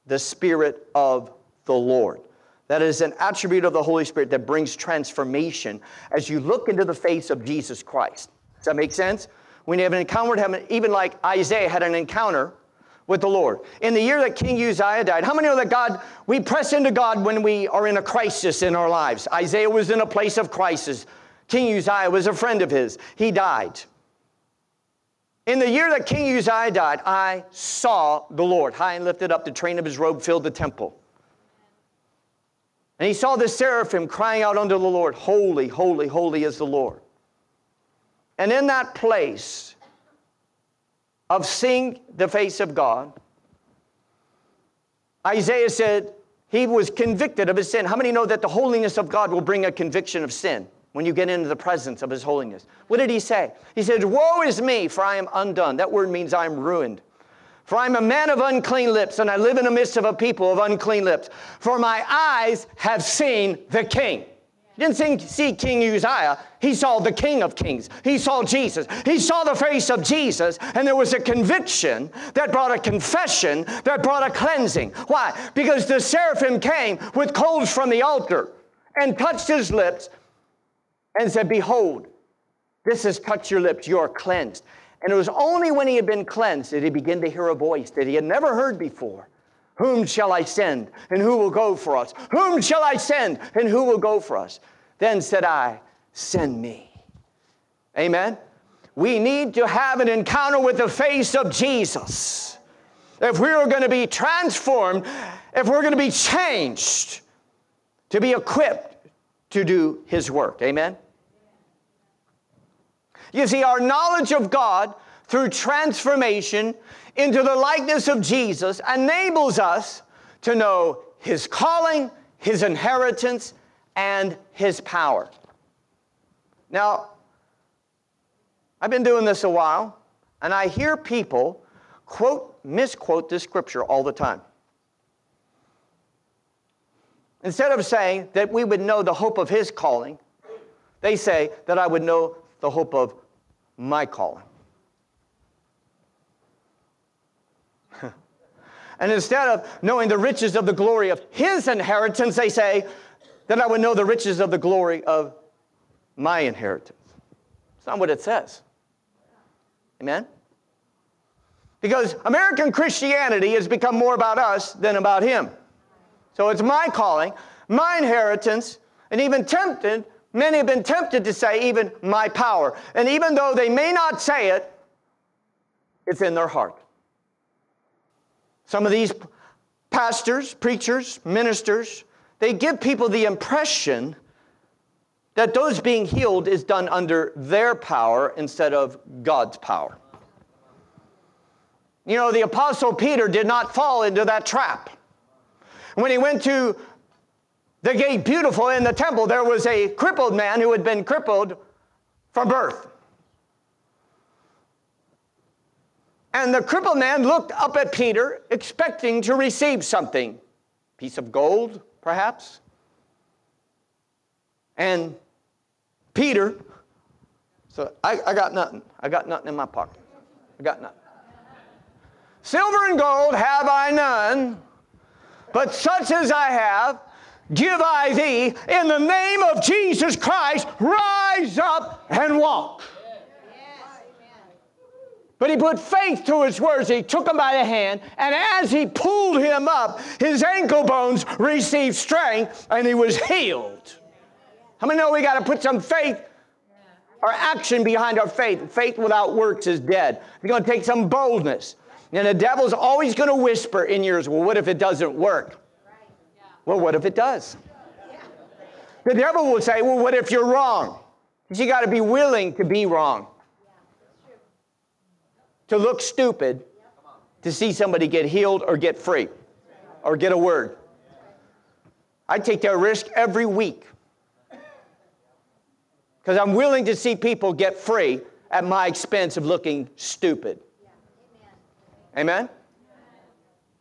The Spirit of the Lord. That is an attribute of the Holy Spirit that brings transformation as you look into the face of Jesus Christ. Does that make sense? When you have an encounter with him, even like Isaiah had an encounter with the Lord. In the year that King Uzziah died, how many know that God, we press into God when we are in a crisis in our lives? Isaiah was in a place of crisis. King Uzziah was a friend of his. He died. In the year that King Uzziah died, I saw the Lord high and lifted up. The train of his robe filled the temple. And he saw the seraphim crying out unto the Lord, holy, holy, holy is the Lord. And in that place of seeing the face of God, Isaiah said he was convicted of his sin. How many know that the holiness of God will bring a conviction of sin when you get into the presence of his holiness? What did he say? He said, woe is me, for I am undone. That word means I am ruined. For I am a man of unclean lips, and I live in the midst of a people of unclean lips. For my eyes have seen the King. He didn't see King Uzziah. He saw the King of Kings. He saw Jesus. He saw the face of Jesus, and there was a conviction that brought a confession, that brought a cleansing. Why? Because the seraphim came with coals from the altar and touched his lips and said, behold, this has touched your lips. You are cleansed. And it was only when he had been cleansed that he began to hear a voice that he had never heard before. Whom shall I send, and who will go for us? Whom shall I send, and who will go for us? Then said I, send me. Amen? We need to have an encounter with the face of Jesus. If we are going to be transformed, if we're going to be changed, to be equipped to do his work. Amen? You see, our knowledge of God through transformation into the likeness of Jesus enables us to know His calling, His inheritance, and His power. Now, I've been doing this a while, and I hear people misquote this scripture all the time. Instead of saying that we would know the hope of His calling, they say that I would know the hope of my calling. And instead of knowing the riches of the glory of His inheritance, they say that I would know the riches of the glory of my inheritance. It's not what it says. Amen? Because American Christianity has become more about us than about Him. So it's my calling, my inheritance, and even tempted, many have been tempted to say even my power. And even though they may not say it, it's in their heart. Some of these pastors, preachers, ministers, they give people the impression that those being healed is done under their power instead of God's power. You know, the Apostle Peter did not fall into that trap. When he went to the Gate Beautiful in the temple, there was a crippled man who had been crippled from birth. And the crippled man looked up at Peter, expecting to receive something. Piece of gold, perhaps. And Peter, so I got nothing. I got nothing in my pocket. I got nothing. Silver and gold have I none. But such as I have, give I thee, in the name of Jesus Christ, rise up and walk. Yes. Yes. But he put faith to his words. He took him by the hand, and as he pulled him up, his ankle bones received strength, and he was healed. How many know we got to put some faith, or action behind our faith? Faith without works is dead. It's going to take some boldness. And the devil's always going to whisper in your ears, well, what if it doesn't work? Well, what if it does? The devil will say, well, what if you're wrong? Because you got to be willing to be wrong. To look stupid to see somebody get healed or get free or get a word. I take that risk every week because I'm willing to see people get free at my expense of looking stupid. Amen?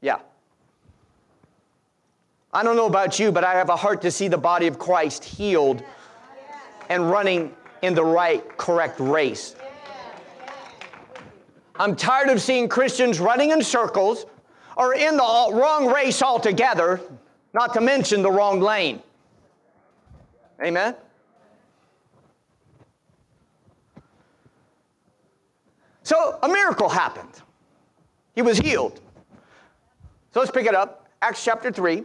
Yeah. I don't know about you, but I have a heart to see the body of Christ healed and running in the right, correct race. I'm tired of seeing Christians running in circles or in the wrong race altogether, not to mention the wrong lane. Amen? So a miracle happened. He was healed. So let's pick it up. Acts chapter 3,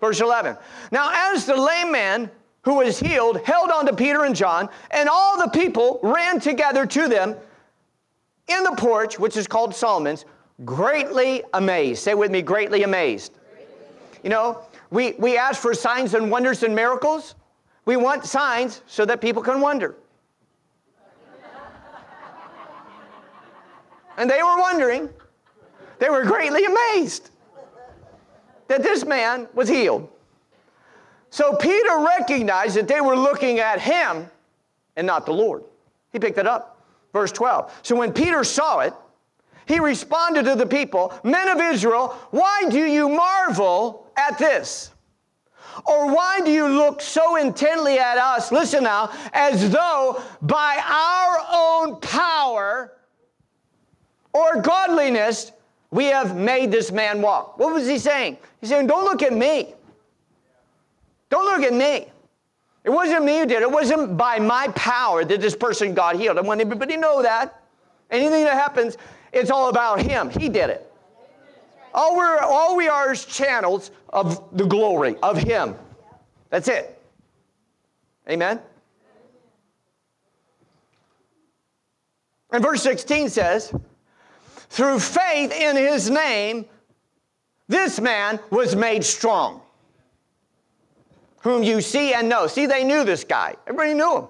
verse 11. Now, as the lame man who was healed held on to Peter and John, and all the people ran together to them in the porch, which is called Solomon's, greatly amazed. Say with me, greatly amazed. You know, we ask for signs and wonders and miracles. We want signs so that people can wonder. And they were wondering, they were greatly amazed that this man was healed. So Peter recognized that they were looking at him and not the Lord. He picked it up. Verse 12. So when Peter saw it, he responded to the people, men of Israel, why do you marvel at this? Or why do you look so intently at us, listen now, as though by our own power or godliness, we have made this man walk. What was he saying? He's saying, don't look at me. Don't look at me. It wasn't me who did it. It wasn't by my power that this person got healed. I want everybody to know that. Anything that happens, it's all about him. He did it. All we are is channels of the glory of him. That's it. Amen? And verse 16 says, through faith in his name, this man was made strong, whom you see and know. See, they knew this guy. Everybody knew him.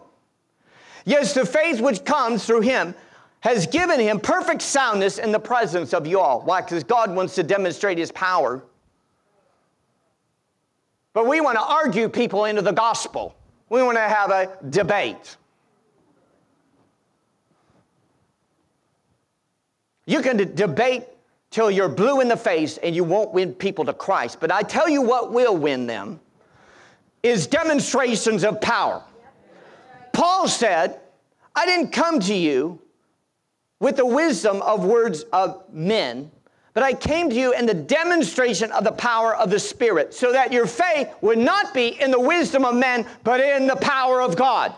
Yes, the faith which comes through him has given him perfect soundness in the presence of you all. Why? Because God wants to demonstrate his power. But we want to argue people into the gospel. We want to have a debate. You can debate till you're blue in the face and you won't win people to Christ. But I tell you what will win them is demonstrations of power. Paul said, I didn't come to you with the wisdom of words of men, but I came to you in the demonstration of the power of the Spirit, so that your faith would not be in the wisdom of men, but in the power of God.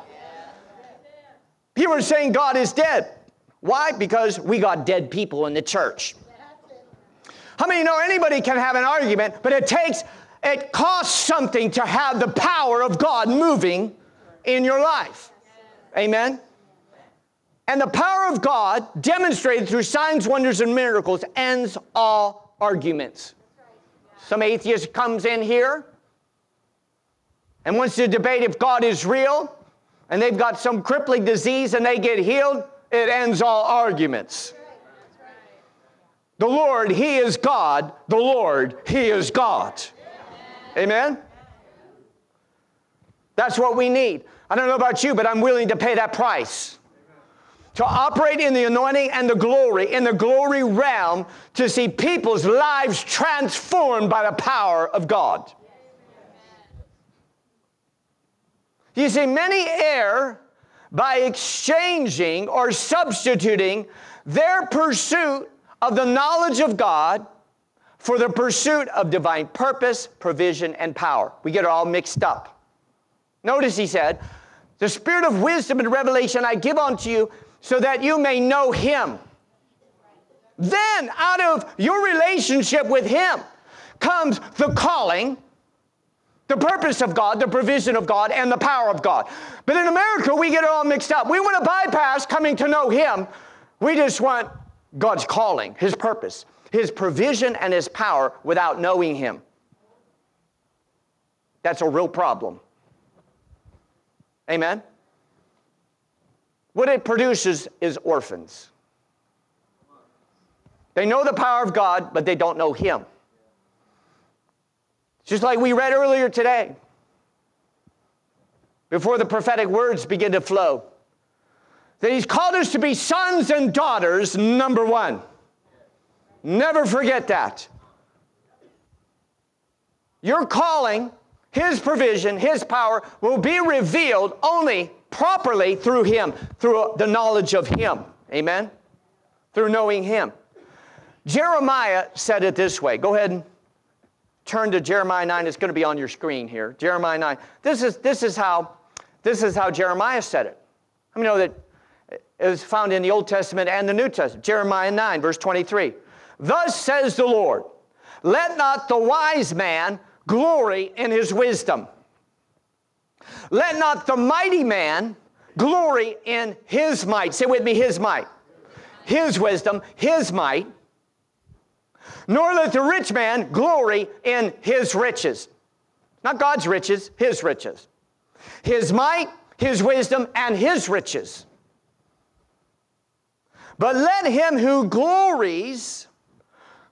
People are saying God is dead. Why? Because we got dead people in the church. How many know anybody can have an argument, but it costs something to have the power of God moving in your life? Amen? And the power of God, demonstrated through signs, wonders, and miracles, ends all arguments. Some atheist comes in here and wants to debate if God is real, and they've got some crippling disease and they get healed. It ends all arguments. The Lord, he is God. The Lord, he is God. Amen? That's what we need. I don't know about you, but I'm willing to pay that price. To operate in the anointing and the glory, in the glory realm, to see people's lives transformed by the power of God. You see, many err by exchanging or substituting their pursuit of the knowledge of God for the pursuit of divine purpose, provision, and power. We get it all mixed up. Notice he said, the spirit of wisdom and revelation I give unto you, so that you may know him. Then out of your relationship with him comes the calling, the purpose of God, the provision of God, and the power of God. But in America, we get it all mixed up. We want to bypass coming to know him. We just want God's calling, his purpose, his provision, and his power without knowing him. That's a real problem. Amen? What it produces is orphans. They know the power of God, but they don't know him. Just like we read earlier today, before the prophetic words begin to flow, that he's called us to be sons and daughters, number one. Never forget that. Your calling, his provision, his power will be revealed only properly through him, through the knowledge of him. Amen? Through knowing him. Jeremiah said it this way. Go ahead and turn to Jeremiah 9. It's going to be on your screen here. Jeremiah 9. This is how Jeremiah said it. How many know that it was found in the Old Testament and the New Testament? Jeremiah 9, verse 23. Thus says the Lord, let not the wise man glory in his wisdom. Let not the mighty man glory in his might. Say with me, his might. His wisdom, his might. Nor let the rich man glory in his riches. Not God's riches, his riches. His might, his wisdom, and his riches. But let him who glories,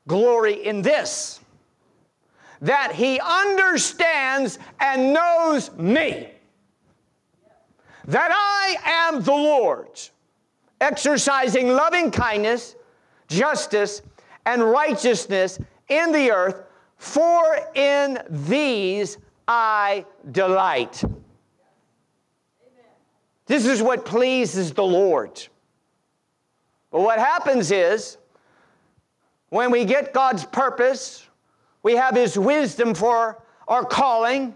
glory in this, that he understands and knows me, that I am the Lord, exercising loving kindness, justice, and righteousness in the earth, for in these I delight. Amen. This is what pleases the Lord. But what happens is, when we get God's purpose, we have his wisdom for our calling.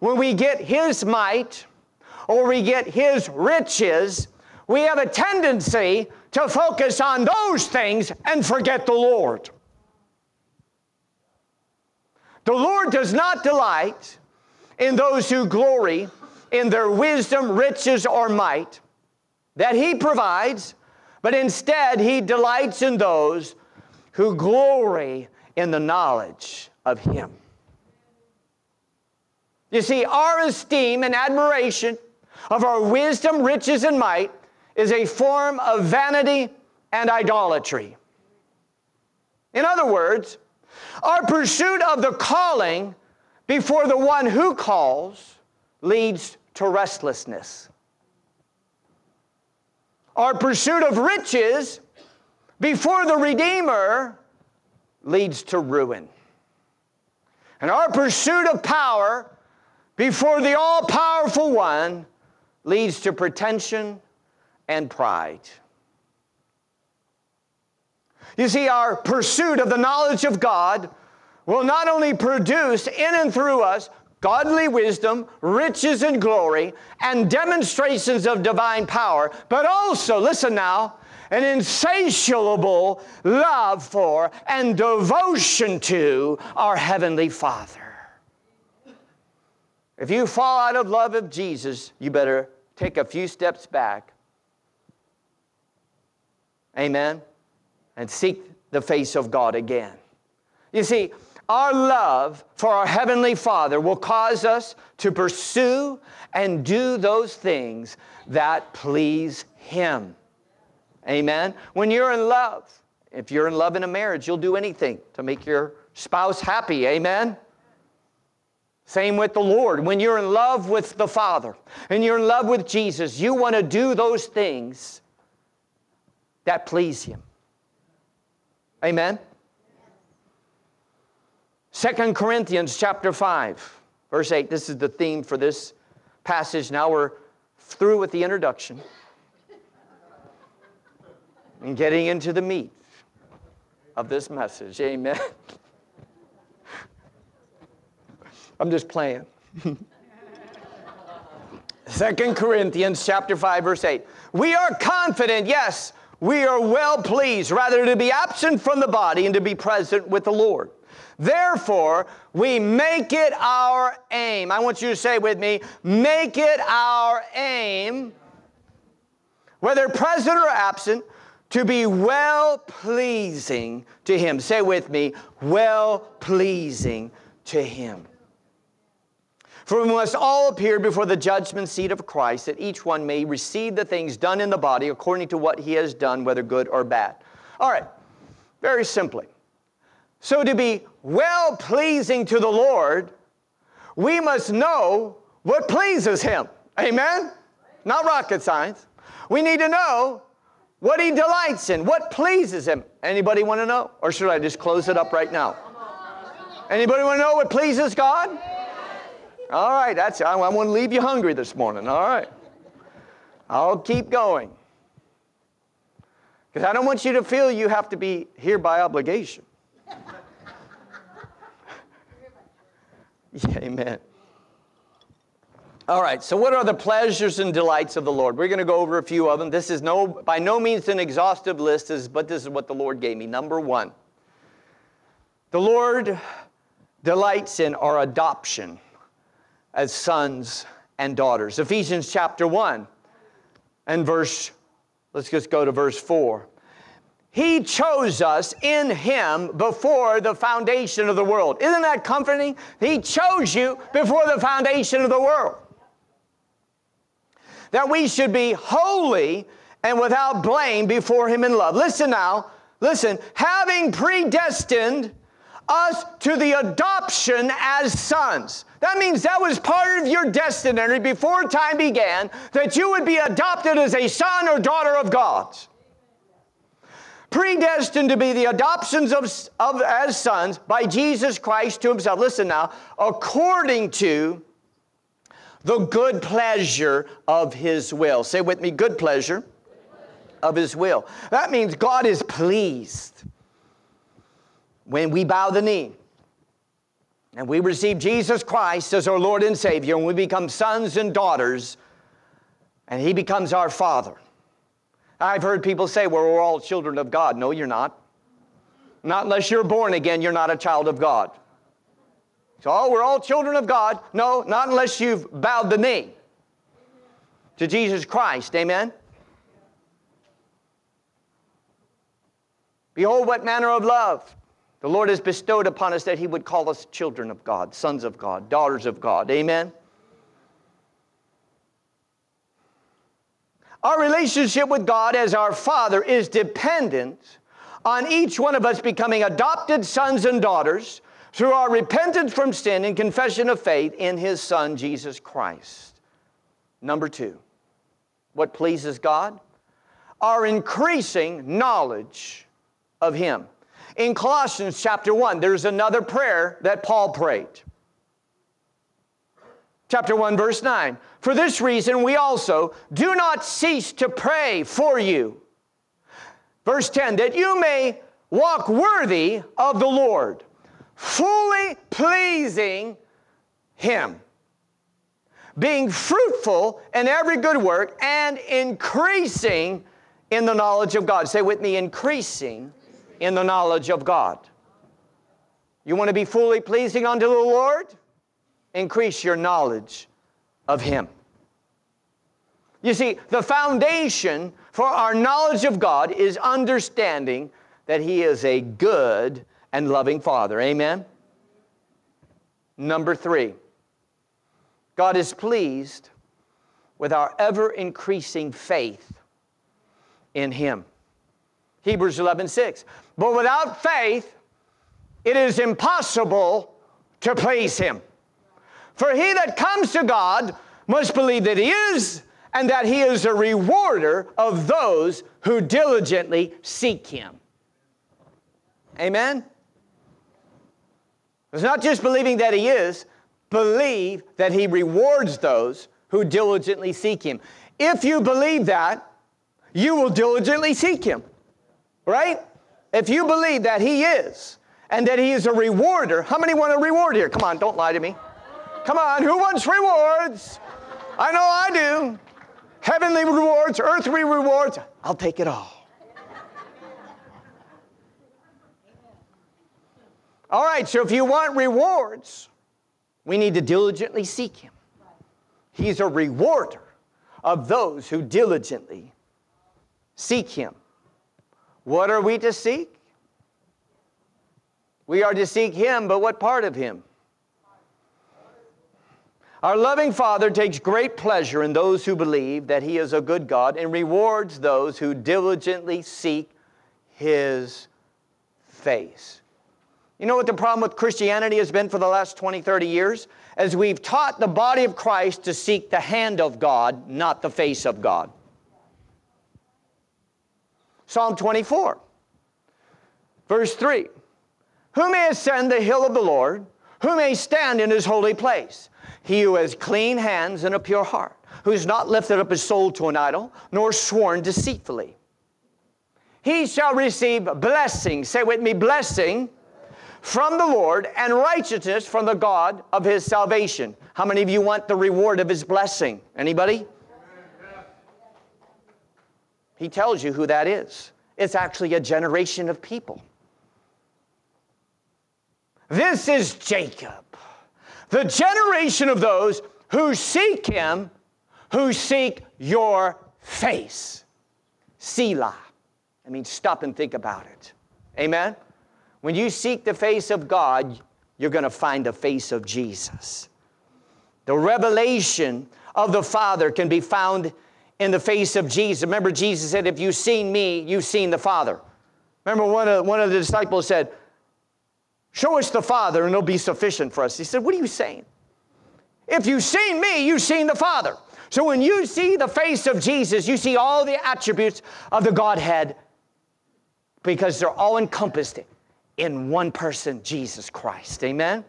When we get his might or we get his riches, we have a tendency to focus on those things and forget the Lord. The Lord does not delight in those who glory in their wisdom, riches, or might that he provides, but instead he delights in those who glory in the knowledge of him. You see, our esteem and admiration of our wisdom, riches, and might is a form of vanity and idolatry. In other words, our pursuit of the calling before the one who calls leads to restlessness. Our pursuit of riches before the Redeemer leads to ruin. And our pursuit of power before the all-powerful one leads to pretension and pride. You see, our pursuit of the knowledge of God will not only produce in and through us godly wisdom, riches and glory, and demonstrations of divine power, but also, listen now, an insatiable love for and devotion to our Heavenly Father. If you fall out of love of Jesus, you better take a few steps back. Amen. And seek the face of God again. You see, our love for our Heavenly Father will cause us to pursue and do those things that please Him. Amen. When you're in love, if you're in love in a marriage, you'll do anything to make your spouse happy. Amen. Same with the Lord. When you're in love with the Father and you're in love with Jesus, you want to do those things that please Him. Amen? 2 Corinthians chapter 5, verse 8. This is the theme for this passage. Now we're through with the introduction and getting into the meat of this message. Amen. I'm just playing. 2 Corinthians chapter 5, verse 8. We are confident, yes, we are well pleased rather to be absent from the body and to be present with the Lord. Therefore, we make it our aim. I want you to say with me, make it our aim, whether present or absent, to be well pleasing to Him. Say with me, well pleasing to Him. For we must all appear before the judgment seat of Christ, that each one may receive the things done in the body according to what he has done, whether good or bad. All right, very simply. So to be well-pleasing to the Lord, we must know what pleases Him. Amen? Not rocket science. We need to know what He delights in, what pleases Him. Anybody want to know? Or should I just close it up right now? Anybody want to know what pleases God? All right, that's, I want to leave you hungry this morning. All right. I'll keep going. Because I don't want you to feel you have to be here by obligation. Yeah, amen. All right, so what are the pleasures and delights of the Lord? We're going to go over a few of them. This is by no means an exhaustive list, but this is what the Lord gave me. Number one, the Lord delights in our adoption as sons and daughters. Ephesians chapter 1 and let's just go to verse 4. He chose us in Him before the foundation of the world. Isn't that comforting? He chose you before the foundation of the world, that we should be holy and without blame before Him in love. Listen now, listen. Having predestined us to the adoption as sons. That means that was part of your destiny before time began, that you would be adopted as a son or daughter of God. Predestined to be the adoptions as sons by Jesus Christ to Himself. Listen now, according to the good pleasure of His will. Say with me, good pleasure of His will. That means God is pleased when we bow the knee and we receive Jesus Christ as our Lord and Savior, and we become sons and daughters, and He becomes our Father. I've heard people say, well, we're all children of God. No, you're not. Not unless you're born again, you're not a child of God. So, oh, we're all children of God. No, not unless you've bowed the knee to Jesus Christ. Amen? Behold, what manner of love the Lord has bestowed upon us, that He would call us children of God, sons of God, daughters of God. Amen? Our relationship with God as our Father is dependent on each one of us becoming adopted sons and daughters through our repentance from sin and confession of faith in His Son, Jesus Christ. Number two, what pleases God? Our increasing knowledge of Him. In Colossians chapter 1, there's another prayer that Paul prayed. Chapter 1, verse 9, for this reason we also do not cease to pray for you. Verse 10, that you may walk worthy of the Lord, fully pleasing Him, being fruitful in every good work and increasing in the knowledge of God. Say with me, increasing in the knowledge of God. You want to be fully pleasing unto the Lord? Increase your knowledge of Him. You see, the foundation for our knowledge of God is understanding that He is a good and loving Father. Amen? Number three, God is pleased with our ever-increasing faith in Him. Hebrews 11:6, but without faith it is impossible to please Him. For he that comes to God must believe that He is, and that He is a rewarder of those who diligently seek Him. Amen? It's not just believing that He is, believe that He rewards those who diligently seek Him. If you believe that, you will diligently seek Him, right? If you believe that He is, and that He is a rewarder, how many want a reward here? Come on, don't lie to me. Come on, who wants rewards? I know I do. Heavenly rewards, earthly rewards, I'll take it all. All right, so if you want rewards, we need to diligently seek Him. He's a rewarder of those who diligently seek Him. What are we to seek? We are to seek Him, but what part of Him? Our loving Father takes great pleasure in those who believe that He is a good God and rewards those who diligently seek His face. You know what the problem with Christianity has been for the last 20, 30 years? As we've taught the body of Christ to seek the hand of God, not the face of God. Psalm 24, verse 3. Who may ascend the hill of the Lord? Who may stand in His holy place? He who has clean hands and a pure heart, who has not lifted up his soul to an idol, nor sworn deceitfully. He shall receive blessing, say with me, blessing from the Lord and righteousness from the God of His salvation. How many of you want the reward of His blessing? Anybody? He tells you who that is. It's actually a generation of people. This is Jacob, the generation of those who seek Him, who seek your face. Selah. I mean, stop and think about it. Amen? When you seek the face of God, you're going to find the face of Jesus. The revelation of the Father can be found in the face of Jesus. Remember, Jesus said, if you've seen me, you've seen the Father. Remember, one of the disciples said, show us the Father, and it'll be sufficient for us. He said, what are you saying? If you've seen me, you've seen the Father. So when you see the face of Jesus, you see all the attributes of the Godhead because they're all encompassed in one person, Jesus Christ. Amen?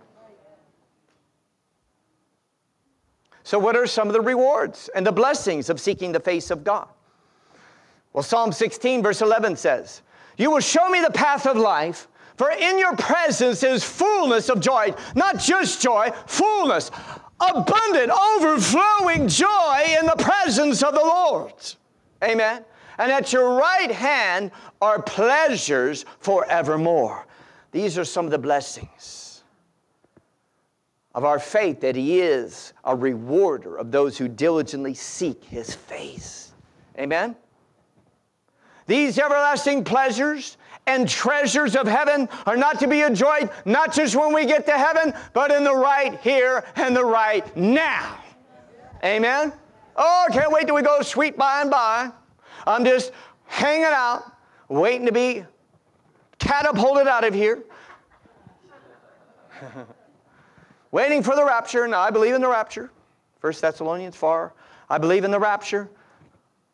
So what are some of the rewards and the blessings of seeking the face of God? Well, Psalm 16, verse 11 says, you will show me the path of life, for in your presence is fullness of joy. Not just joy, fullness, abundant, overflowing joy in the presence of the Lord. Amen. And at your right hand are pleasures forevermore. These are some of the blessings of our faith, that He is a rewarder of those who diligently seek His face. Amen. These everlasting pleasures and treasures of heaven are not to be enjoyed, not just when we get to heaven, but in the right here and the right now. Amen? Oh, can't wait till we go sweet by and by. I'm just hanging out, waiting to be catapulted out of here. Waiting for the rapture. Now, I believe in the rapture. 1 Thessalonians 4. I believe in the rapture.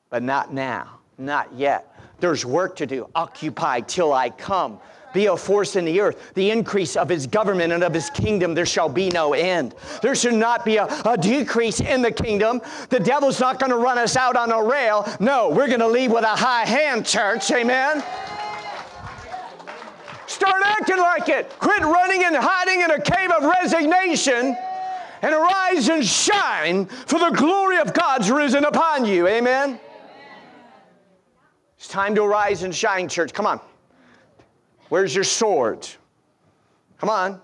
But not now. Not yet. There's work to do. Occupy till I come. Be a force in the earth. The increase of his government and of his kingdom, there shall be no end. There should not be a decrease in the kingdom. The devil's not going to run us out on a rail. No, we're going to leave with a high hand, church. Amen. Start acting like it. Quit running and hiding in a cave of resignation and arise and shine, for the glory of God's risen upon you. Amen. It's time to arise and shine, church. Come on. Where's your sword? Come on.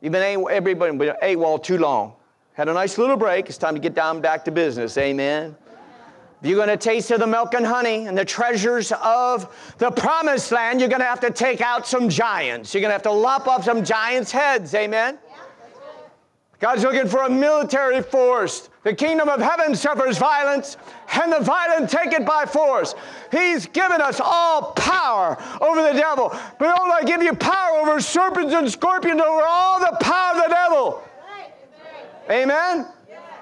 You've been AWOL too long. Had a nice little break. It's time to get down back to business. Amen. If you're going to taste of the milk and honey and the treasures of the promised land, you're going to have to take out some giants. You're going to have to lop off some giants' heads. Amen. God's looking for a military force. The kingdom of heaven suffers violence, and the violent take it by force. He's given us all power over the devil. Behold, I give you power over serpents and scorpions, over all the power of the devil. Amen?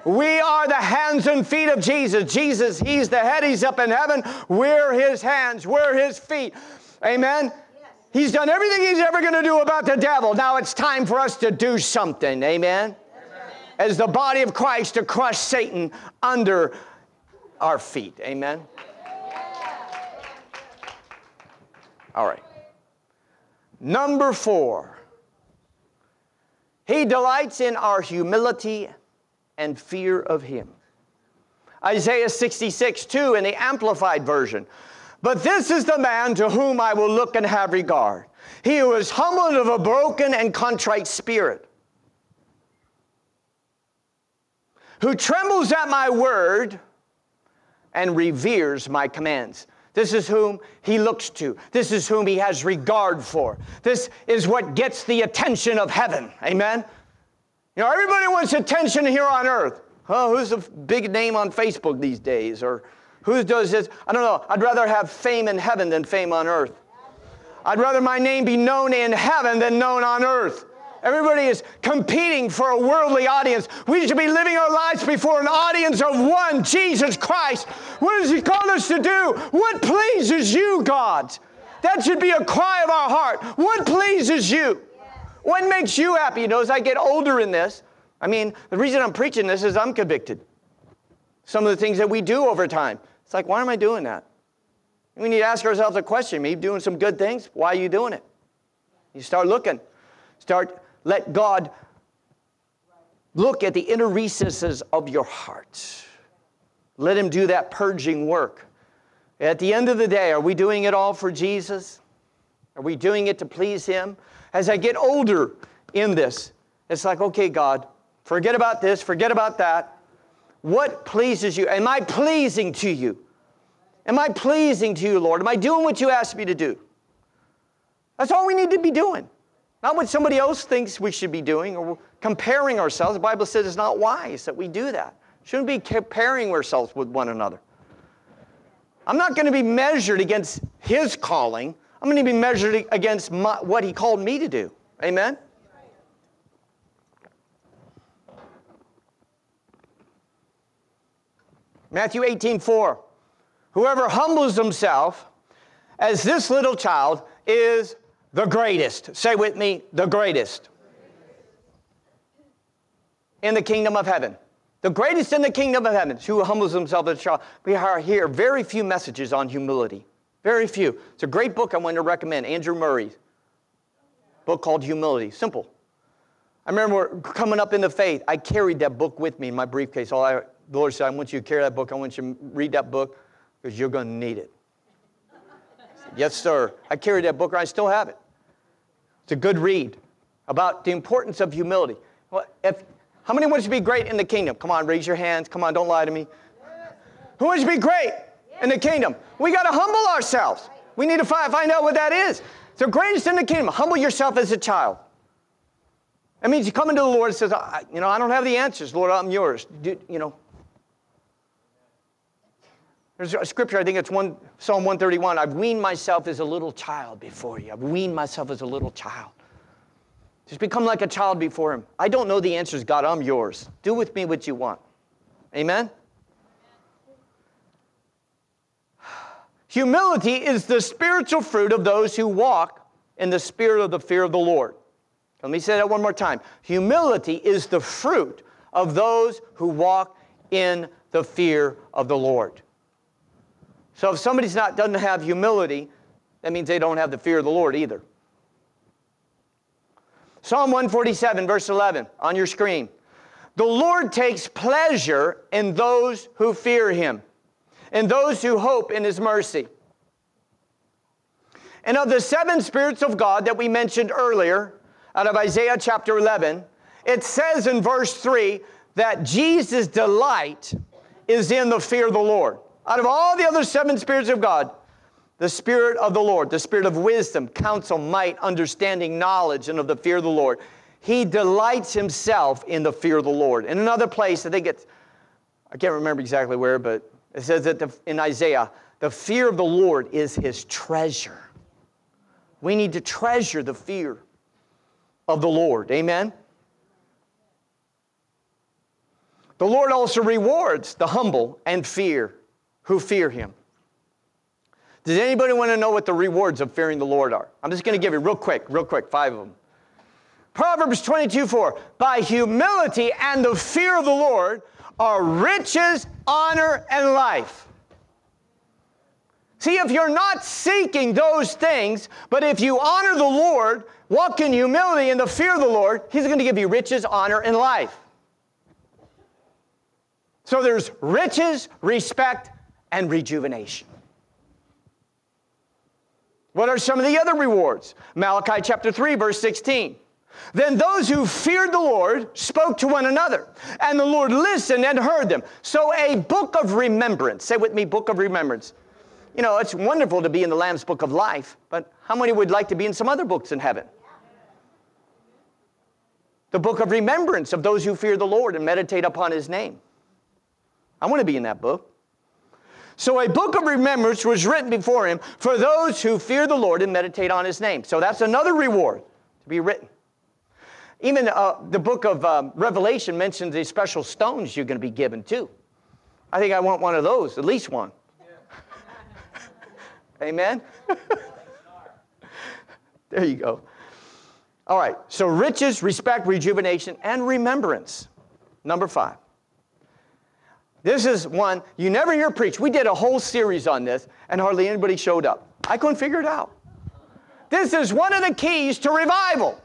We are the hands and feet of Jesus. Jesus, he's the head. He's up in heaven. We're his hands. We're his feet. Amen? He's done everything he's ever going to do about the devil. Now it's time for us to do something. Amen? As the body of Christ, to crush Satan under our feet. Amen? All right. Number 4. He delights in our humility and fear of him. Isaiah 66:2 in the Amplified Version. But this is the man to whom I will look and have regard. He who is humble and of a broken and contrite spirit, who trembles at my word and reveres my commands. This is whom he looks to. This is whom he has regard for. This is what gets the attention of heaven. Amen? You know, everybody wants attention here on earth. Oh, who's the big name on Facebook these days? Or who does this? I don't know. I'd rather have fame in heaven than fame on earth. I'd rather my name be known in heaven than known on earth. Everybody is competing for a worldly audience. We should be living our lives before an audience of one, Jesus Christ. What does he call us to do? What pleases you, God? That should be a cry of our heart. What pleases you? What makes you happy? You know, as I get older in this, I mean, the reason I'm preaching this is I'm convicted. Some of the things that we do over time. It's like, why am I doing that? We need to ask ourselves a question. Maybe doing some good things. Why are you doing it? You start looking. Let God look at the inner recesses of your heart. Let him do that purging work. At the end of the day, are we doing it all for Jesus? Are we doing it to please him? As I get older in this, it's like, okay, God, forget about this, forget about that. What pleases you? Am I pleasing to you? Am I pleasing to you, Lord? Am I doing what you asked me to do? That's all we need to be doing. Not what somebody else thinks we should be doing or comparing ourselves. The Bible says it's not wise that we do that. Shouldn't be comparing ourselves with one another. I'm not going to be measured against his calling. I'm going to be measured against what he called me to do. Amen? Matthew 18:4. Whoever humbles himself as this little child is the greatest. Say with me, the greatest. In the kingdom of heaven. The greatest in the kingdom of heaven. Who humbles himself as a child. We hear very few messages on humility. Very few. It's a great book I want to recommend. Andrew Murray's book called Humility. Simple. I remember coming up in the faith. I carried that book with me in my briefcase. The Lord said, I want you to carry that book. I want you to read that book because you're going to need it. Said, yes, sir. I carried that book. I still have it. It's a good read about the importance of humility. Well, how many wants to be great in the kingdom? Come on, raise your hands. Come on, don't lie to me. Who wants to be great in the kingdom? We got to humble ourselves. We need to find out what that is. It's the greatest in the kingdom. Humble yourself as a child. That means you come into the Lord and says, I don't have the answers. Lord, I'm yours. There's a scripture, I think it's Psalm 131. I've weaned myself as a little child before you. I've weaned myself as a little child. Just become like a child before him. I don't know the answers, God. I'm yours. Do with me what you want. Amen? Humility is the spiritual fruit of those who walk in the spirit of the fear of the Lord. Let me say that one more time. Humility is the fruit of those who walk in the fear of the Lord. So if somebody doesn't have humility, that means they don't have the fear of the Lord either. Psalm 147, verse 11, on your screen. The Lord takes pleasure in those who fear him, and those who hope in his mercy. And of the seven spirits of God that we mentioned earlier, out of Isaiah chapter 11, it says in verse 3 that Jesus' delight is in the fear of the Lord. Out of all the other seven spirits of God, the Spirit of the Lord, the Spirit of wisdom, counsel, might, understanding, knowledge, and of the fear of the Lord. He delights himself in the fear of the Lord. In another place, I can't remember exactly where, but it says that in Isaiah, the fear of the Lord is his treasure. We need to treasure the fear of the Lord. Amen? The Lord also rewards the humble and who fear him. Does anybody want to know what the rewards of fearing the Lord are? I'm just going to give you real quick, five of them. Proverbs 22:4, by humility and the fear of the Lord are riches, honor, and life. See, if you're not seeking those things, but if you honor the Lord, walk in humility and the fear of the Lord, he's going to give you riches, honor, and life. So there's riches, respect, and rejuvenation. What are some of the other rewards? Malachi chapter 3, verse 16. Then those who feared the Lord spoke to one another, and the Lord listened and heard them. So a book of remembrance. Say with me, book of remembrance. You know, it's wonderful to be in the Lamb's book of life, but how many would like to be in some other books in heaven? The book of remembrance of those who fear the Lord and meditate upon his name. I want to be in that book. So a book of remembrance was written before him for those who fear the Lord and meditate on his name. So that's another reward to be written. Even the book of Revelation mentions these special stones you're going to be given too. I think I want one of those, at least one. Yeah. Amen? There you go. All right, so riches, respect, rejuvenation, and remembrance. Number 5. This is one you never hear preached. We did a whole series on this, and hardly anybody showed up. I couldn't figure it out. This is one of the keys to revival.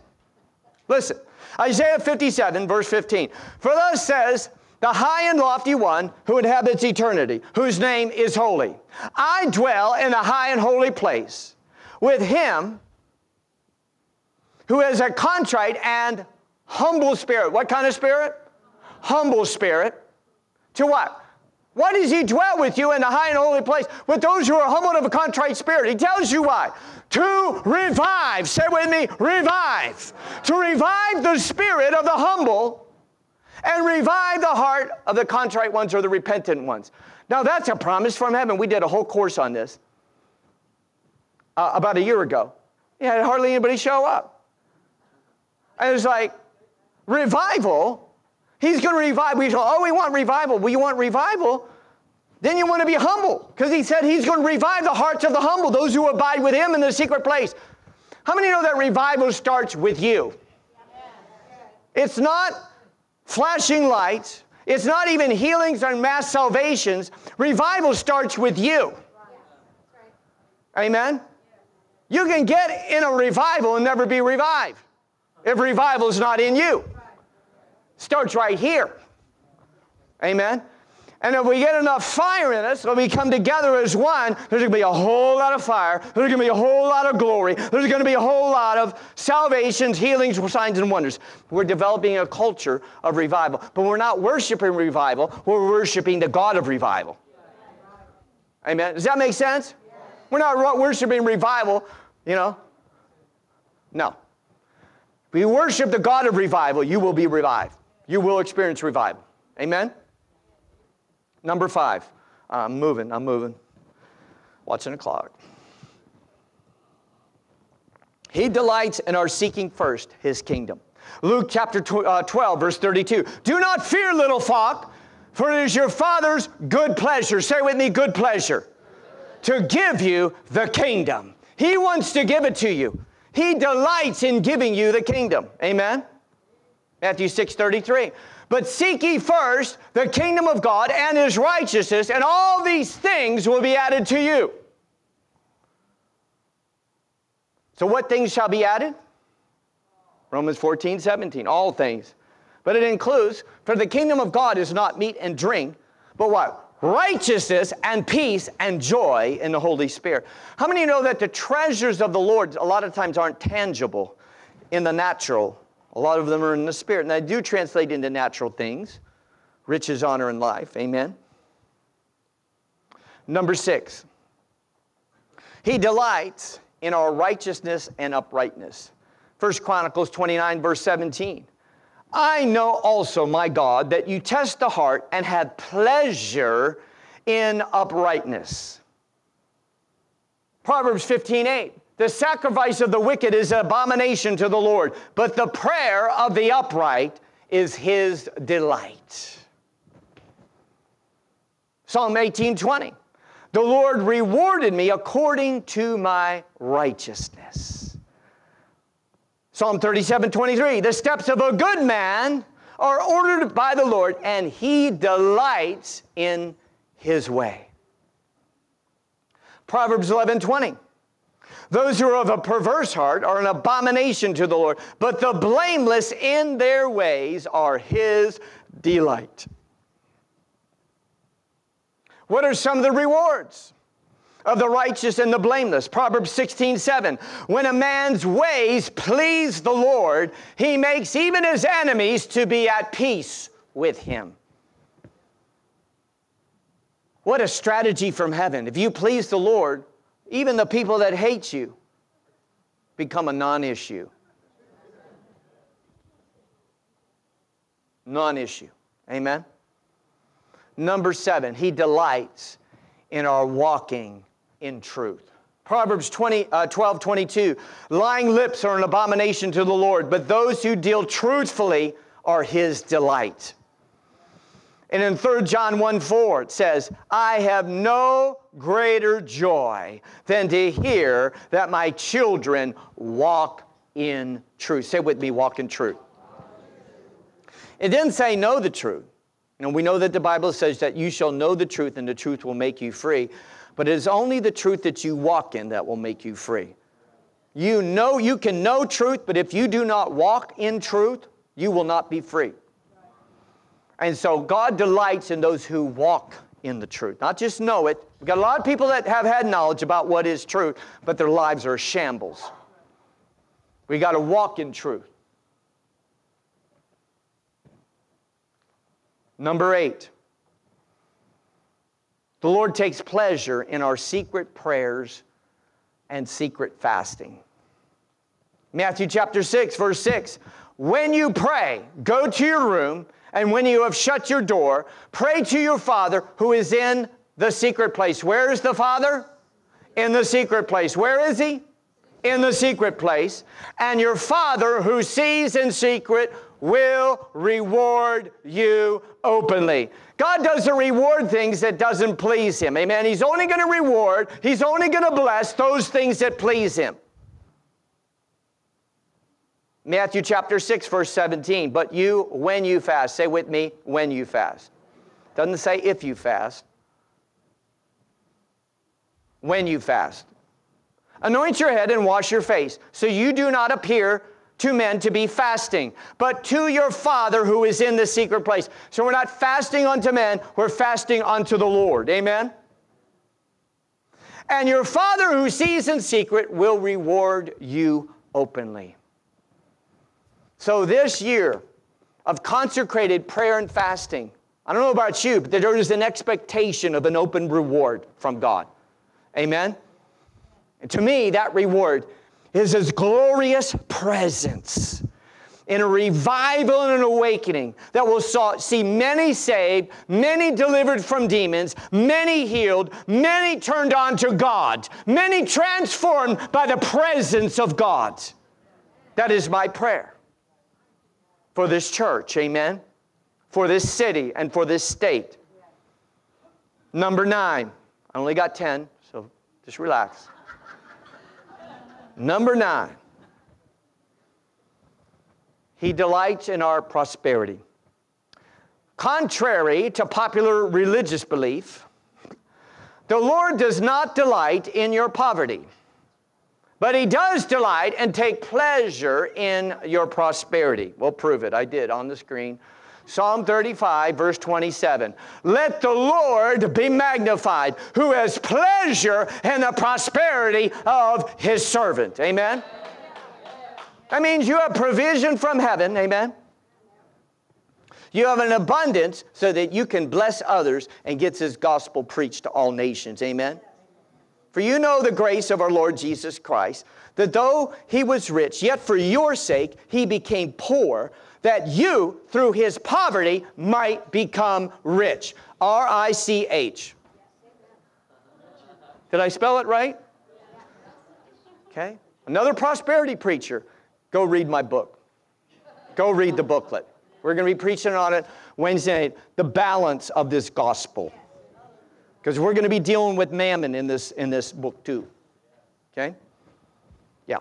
Listen, Isaiah 57, verse 15. For thus says the high and lofty one who inhabits eternity, whose name is holy. I dwell in a high and holy place with him who is a contrite and humble spirit. What kind of spirit? Humble spirit. To what? Why does he dwell with you in the high and holy place with those who are humbled of a contrite spirit? He tells you why. To revive. Say with me, revive. To revive the spirit of the humble and revive the heart of the contrite ones or the repentant ones. Now, that's a promise from heaven. We did a whole course on this about a year ago. Yeah, hardly anybody show up. And it's like, revival? He's going to revive. We go, oh, we want revival. Well, you want revival? Then you want to be humble. Because he said he's going to revive the hearts of the humble, those who abide with him in the secret place. How many know that revival starts with you? It's not flashing lights. It's not even healings and mass salvations. Revival starts with you. Amen? You can get in a revival and never be revived if revival is not in you. Starts right here. Amen? And if we get enough fire in us, when we come together as one, there's going to be a whole lot of fire. There's going to be a whole lot of glory. There's going to be a whole lot of salvations, healings, signs, and wonders. We're developing a culture of revival. But we're not worshiping revival. We're worshiping the God of revival. Amen? Does that make sense? We're not worshiping revival, you know. No. If we worship the God of revival, you will be revived. You will experience revival. Amen? Number 5 I'm moving. Watching the clock. He delights in our seeking first his kingdom. Luke chapter 12, verse 32. Do not fear, little flock, for it is your Father's good pleasure. Say with me, good pleasure. To give you the kingdom. He wants to give it to you. He delights in giving you the kingdom. Amen? Matthew 6:33. But seek ye first the kingdom of God and his righteousness, and all these things will be added to you. So what things shall be added? Romans 14:17. All things. But it includes, for the kingdom of God is not meat and drink, but what? Righteousness and peace and joy in the Holy Spirit. How many know that the treasures of the Lord a lot of times aren't tangible in the natural? A lot of them are in the spirit. And I do translate into natural things. Riches, honor, and life. Amen. Number 6. He delights in our righteousness and uprightness. 1 Chronicles 29, verse 17. I know also, my God, that you test the heart and have pleasure in uprightness. Proverbs 15:8. The sacrifice of the wicked is an abomination to the Lord, but the prayer of the upright is his delight. Psalm 18:20. The Lord rewarded me according to my righteousness. Psalm 37:23, the steps of a good man are ordered by the Lord, and he delights in his way. Proverbs 11:20, those who are of a perverse heart are an abomination to the Lord, but the blameless in their ways are his delight. What are some of the rewards of the righteous and the blameless? Proverbs 16:7. When a man's ways please the Lord, he makes even his enemies to be at peace with him. What a strategy from heaven. If you please the Lord, even the people that hate you become a non-issue. Non-issue. Amen? Number 7, he delights in our walking in truth. Proverbs 12:22, lying lips are an abomination to the Lord, but those who deal truthfully are his delight. And in 3 John 1:4, it says, I have no greater joy than to hear that my children walk in truth. Say with me, walk in truth. It didn't say know the truth. And we know that the Bible says that you shall know the truth and the truth will make you free. But it is only the truth that you walk in that will make you free. You know, you can know truth, but if you do not walk in truth, you will not be free. And so God delights in those who walk in the truth, not just know it. We've got a lot of people that have had knowledge about what is truth, but their lives are shambles. We got to walk in truth. Number 8, the Lord takes pleasure in our secret prayers and secret fasting. Matthew chapter 6, verse 6, when you pray, go to your room, and when you have shut your door, pray to your Father who is in the secret place. Where is the Father? In the secret place. Where is he? In the secret place. And your Father who sees in secret will reward you openly. God doesn't reward things that doesn't please him. Amen. He's only going to reward, he's only going to bless those things that please him. Matthew chapter 6, verse 17. But you, when you fast, say with me, when you fast. Doesn't say if you fast. When you fast. Anoint your head and wash your face, so you do not appear to men to be fasting, but to your Father who is in the secret place. So we're not fasting unto men, we're fasting unto the Lord. Amen? And your Father who sees in secret will reward you openly. So this year of consecrated prayer and fasting, I don't know about you, but there is an expectation of an open reward from God. Amen? And to me, that reward is his glorious presence in a revival and an awakening that will see many saved, many delivered from demons, many healed, many turned on to God, many transformed by the presence of God. That is my prayer for this church, amen, for this city and for this state. Number 9, I only got 10, so just relax. Number 9, he delights in our prosperity. Contrary to popular religious belief, the Lord does not delight in your poverty, but he does delight and take pleasure in your prosperity. We'll prove it. I did on the screen. Psalm 35, verse 27. Let the Lord be magnified, who has pleasure in the prosperity of his servant. Amen? That means you have provision from heaven. Amen? You have an abundance so that you can bless others and get his gospel preached to all nations. Amen? For you know the grace of our Lord Jesus Christ, that though he was rich, yet for your sake he became poor, that you, through his poverty, might become rich. R-I-C-H. Did I spell it right? Okay. Another prosperity preacher. Go read my book. Go read the booklet. We're going to be preaching on it Wednesday night, the balance of this gospel. Because we're going to be dealing with mammon in this book too. Okay? Yeah.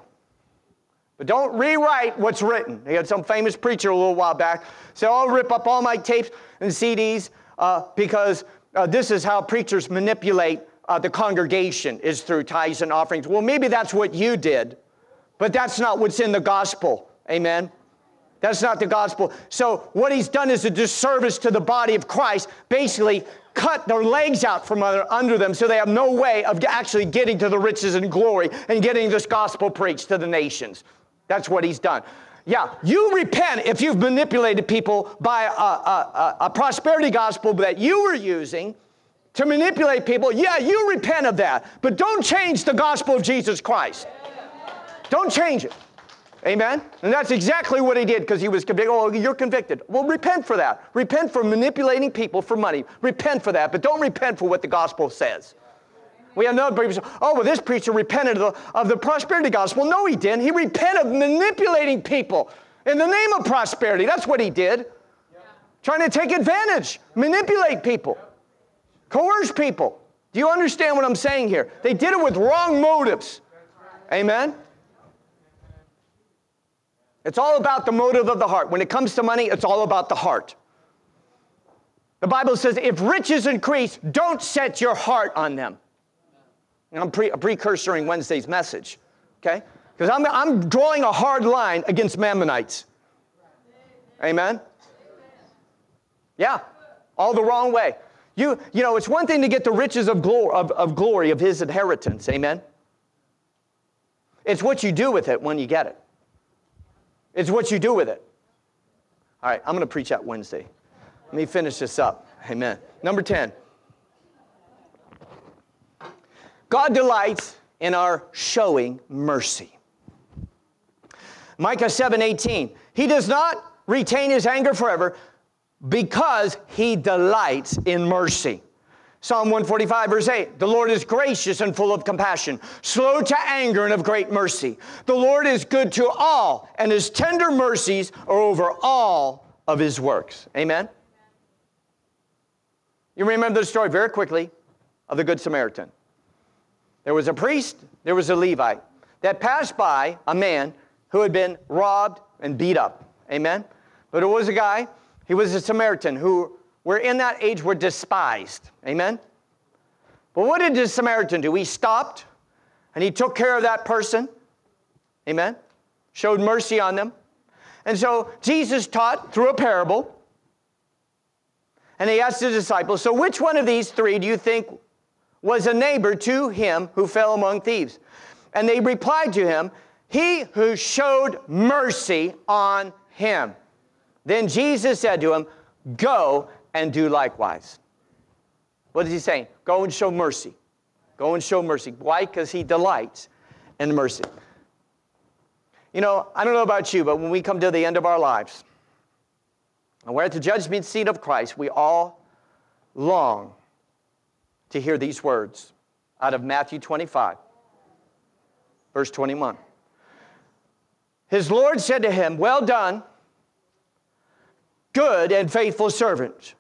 But don't rewrite what's written. They had some famous preacher a little while back say, I'll rip up all my tapes and CDs because this is how preachers manipulate the congregation is through tithes and offerings. Well, maybe that's what you did, but that's not what's in the gospel. Amen? That's not the gospel. So what he's done is a disservice to the body of Christ, basically cut their legs out from under them so they have no way of actually getting to the riches and glory and getting this gospel preached to the nations. That's what he's done. Yeah, you repent if you've manipulated people by a prosperity gospel that you were using to manipulate people. Yeah, you repent of that, but don't change the gospel of Jesus Christ. Don't change it. Amen? And that's exactly what he did because he was convicted. Oh, you're convicted. Well, repent for that. Repent for manipulating people for money. Repent for that, but don't repent for what the gospel says. We have another preacher. Oh, well, this preacher repented of the prosperity gospel. No, he didn't. He repented of manipulating people in the name of prosperity. That's what he did. Yeah. Trying to take advantage, manipulate people, coerce people. Do you understand what I'm saying here? They did it with wrong motives. Amen? It's all about the motive of the heart. When it comes to money, it's all about the heart. The Bible says, if riches increase, don't set your heart on them. And I'm precursoring Wednesday's message, okay? Because I'm drawing a hard line against Mammonites. Amen? Yeah, all the wrong way. You know, it's one thing to get the riches of glory, of his inheritance, amen? It's what you do with it when you get it. It's what you do with it. All right, I'm going to preach out Wednesday. Let me finish this up. Amen. Number 10. God delights in our showing mercy. Micah 7:18. He does not retain his anger forever because he delights in mercy. Psalm 145, verse 8, the Lord is gracious and full of compassion, slow to anger and of great mercy. The Lord is good to all, and his tender mercies are over all of his works. Amen? You remember the story very quickly of the Good Samaritan. There was a priest, there was a Levite that passed by a man who had been robbed and beat up. Amen? But it was a guy, he was a Samaritan who we're in that age, we're despised. Amen? But what did the Samaritan do? He stopped, and he took care of that person. Amen? Showed mercy on them. And so Jesus taught through a parable, and he asked his disciples, so which one of these three do you think was a neighbor to him who fell among thieves? And they replied to him, he who showed mercy on him. Then Jesus said to him, go and do likewise. What is he saying? Go and show mercy. Go and show mercy. Why? Because he delights in mercy. You know, I don't know about you, but when we come to the end of our lives, and we're at the judgment seat of Christ, we all long to hear these words out of Matthew 25, verse 21. His Lord said to him, "Well done, good and faithful servant.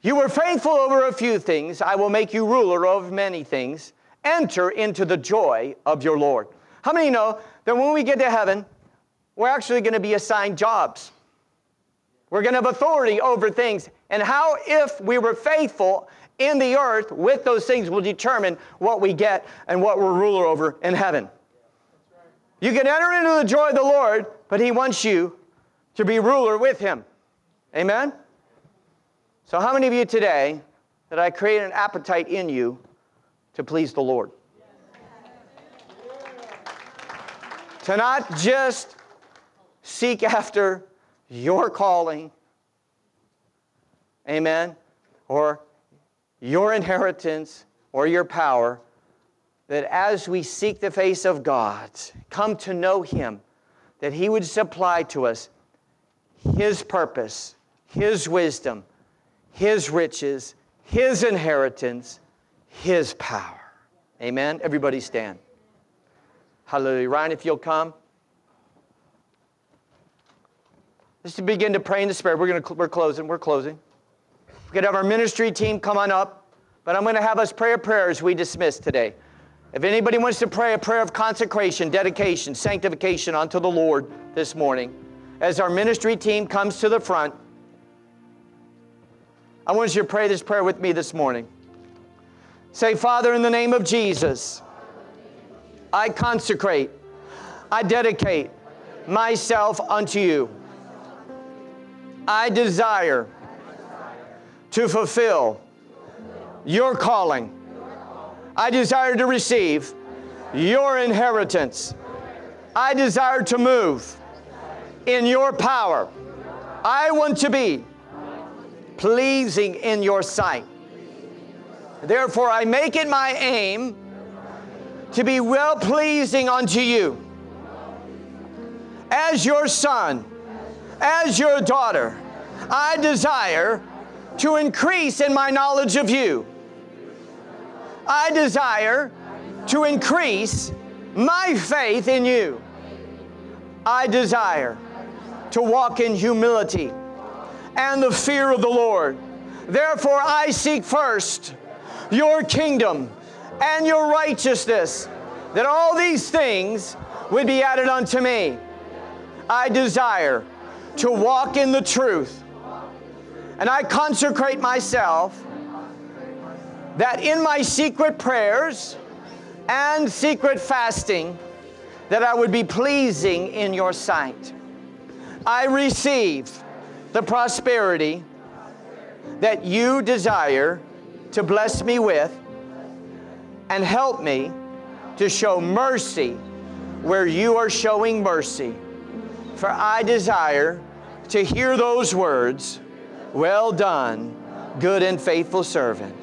You were faithful over a few things. I will make you ruler over many things. Enter into the joy of your Lord." How many know that when we get to heaven, we're actually going to be assigned jobs? We're going to have authority over things. And how, if we were faithful in the earth with those things, will determine what we get and what we're ruler over in heaven. You can enter into the joy of the Lord, but he wants you to be ruler with him. Amen? So how many of you today that I created an appetite in you to please the Lord? To not just seek after your calling, amen, or your inheritance or your power, that as we seek the face of God, come to know him, that he would supply to us his purpose, his wisdom, his riches, his inheritance, his power. Amen? Everybody stand. Hallelujah. Ryan, if you'll come. Just to begin to pray in the Spirit. We're closing. We're going to have our ministry team come on up, but I'm going to have us pray a prayer as we dismiss today. If anybody wants to pray a prayer of consecration, dedication, sanctification unto the Lord this morning, as our ministry team comes to the front, I want you to pray this prayer with me this morning. Say, Father, in the name of Jesus, I consecrate, I dedicate myself unto you. I desire to fulfill your calling. I desire to receive your inheritance. I desire to move in your power. I want to be pleasing in your sight. Therefore, I make it my aim to be well-pleasing unto you. As your son, as your daughter, I desire to increase in my knowledge of you. I desire to increase my faith in you. I desire to walk in humility and the fear of the Lord. Therefore, I seek first your kingdom and your righteousness, that all these things would be added unto me. I desire to walk in the truth, and I consecrate myself that in my secret prayers and secret fasting that I would be pleasing in your sight. I receive the prosperity that you desire to bless me with, and help me to show mercy where you are showing mercy. For I desire to hear those words, "Well done, good and faithful servant."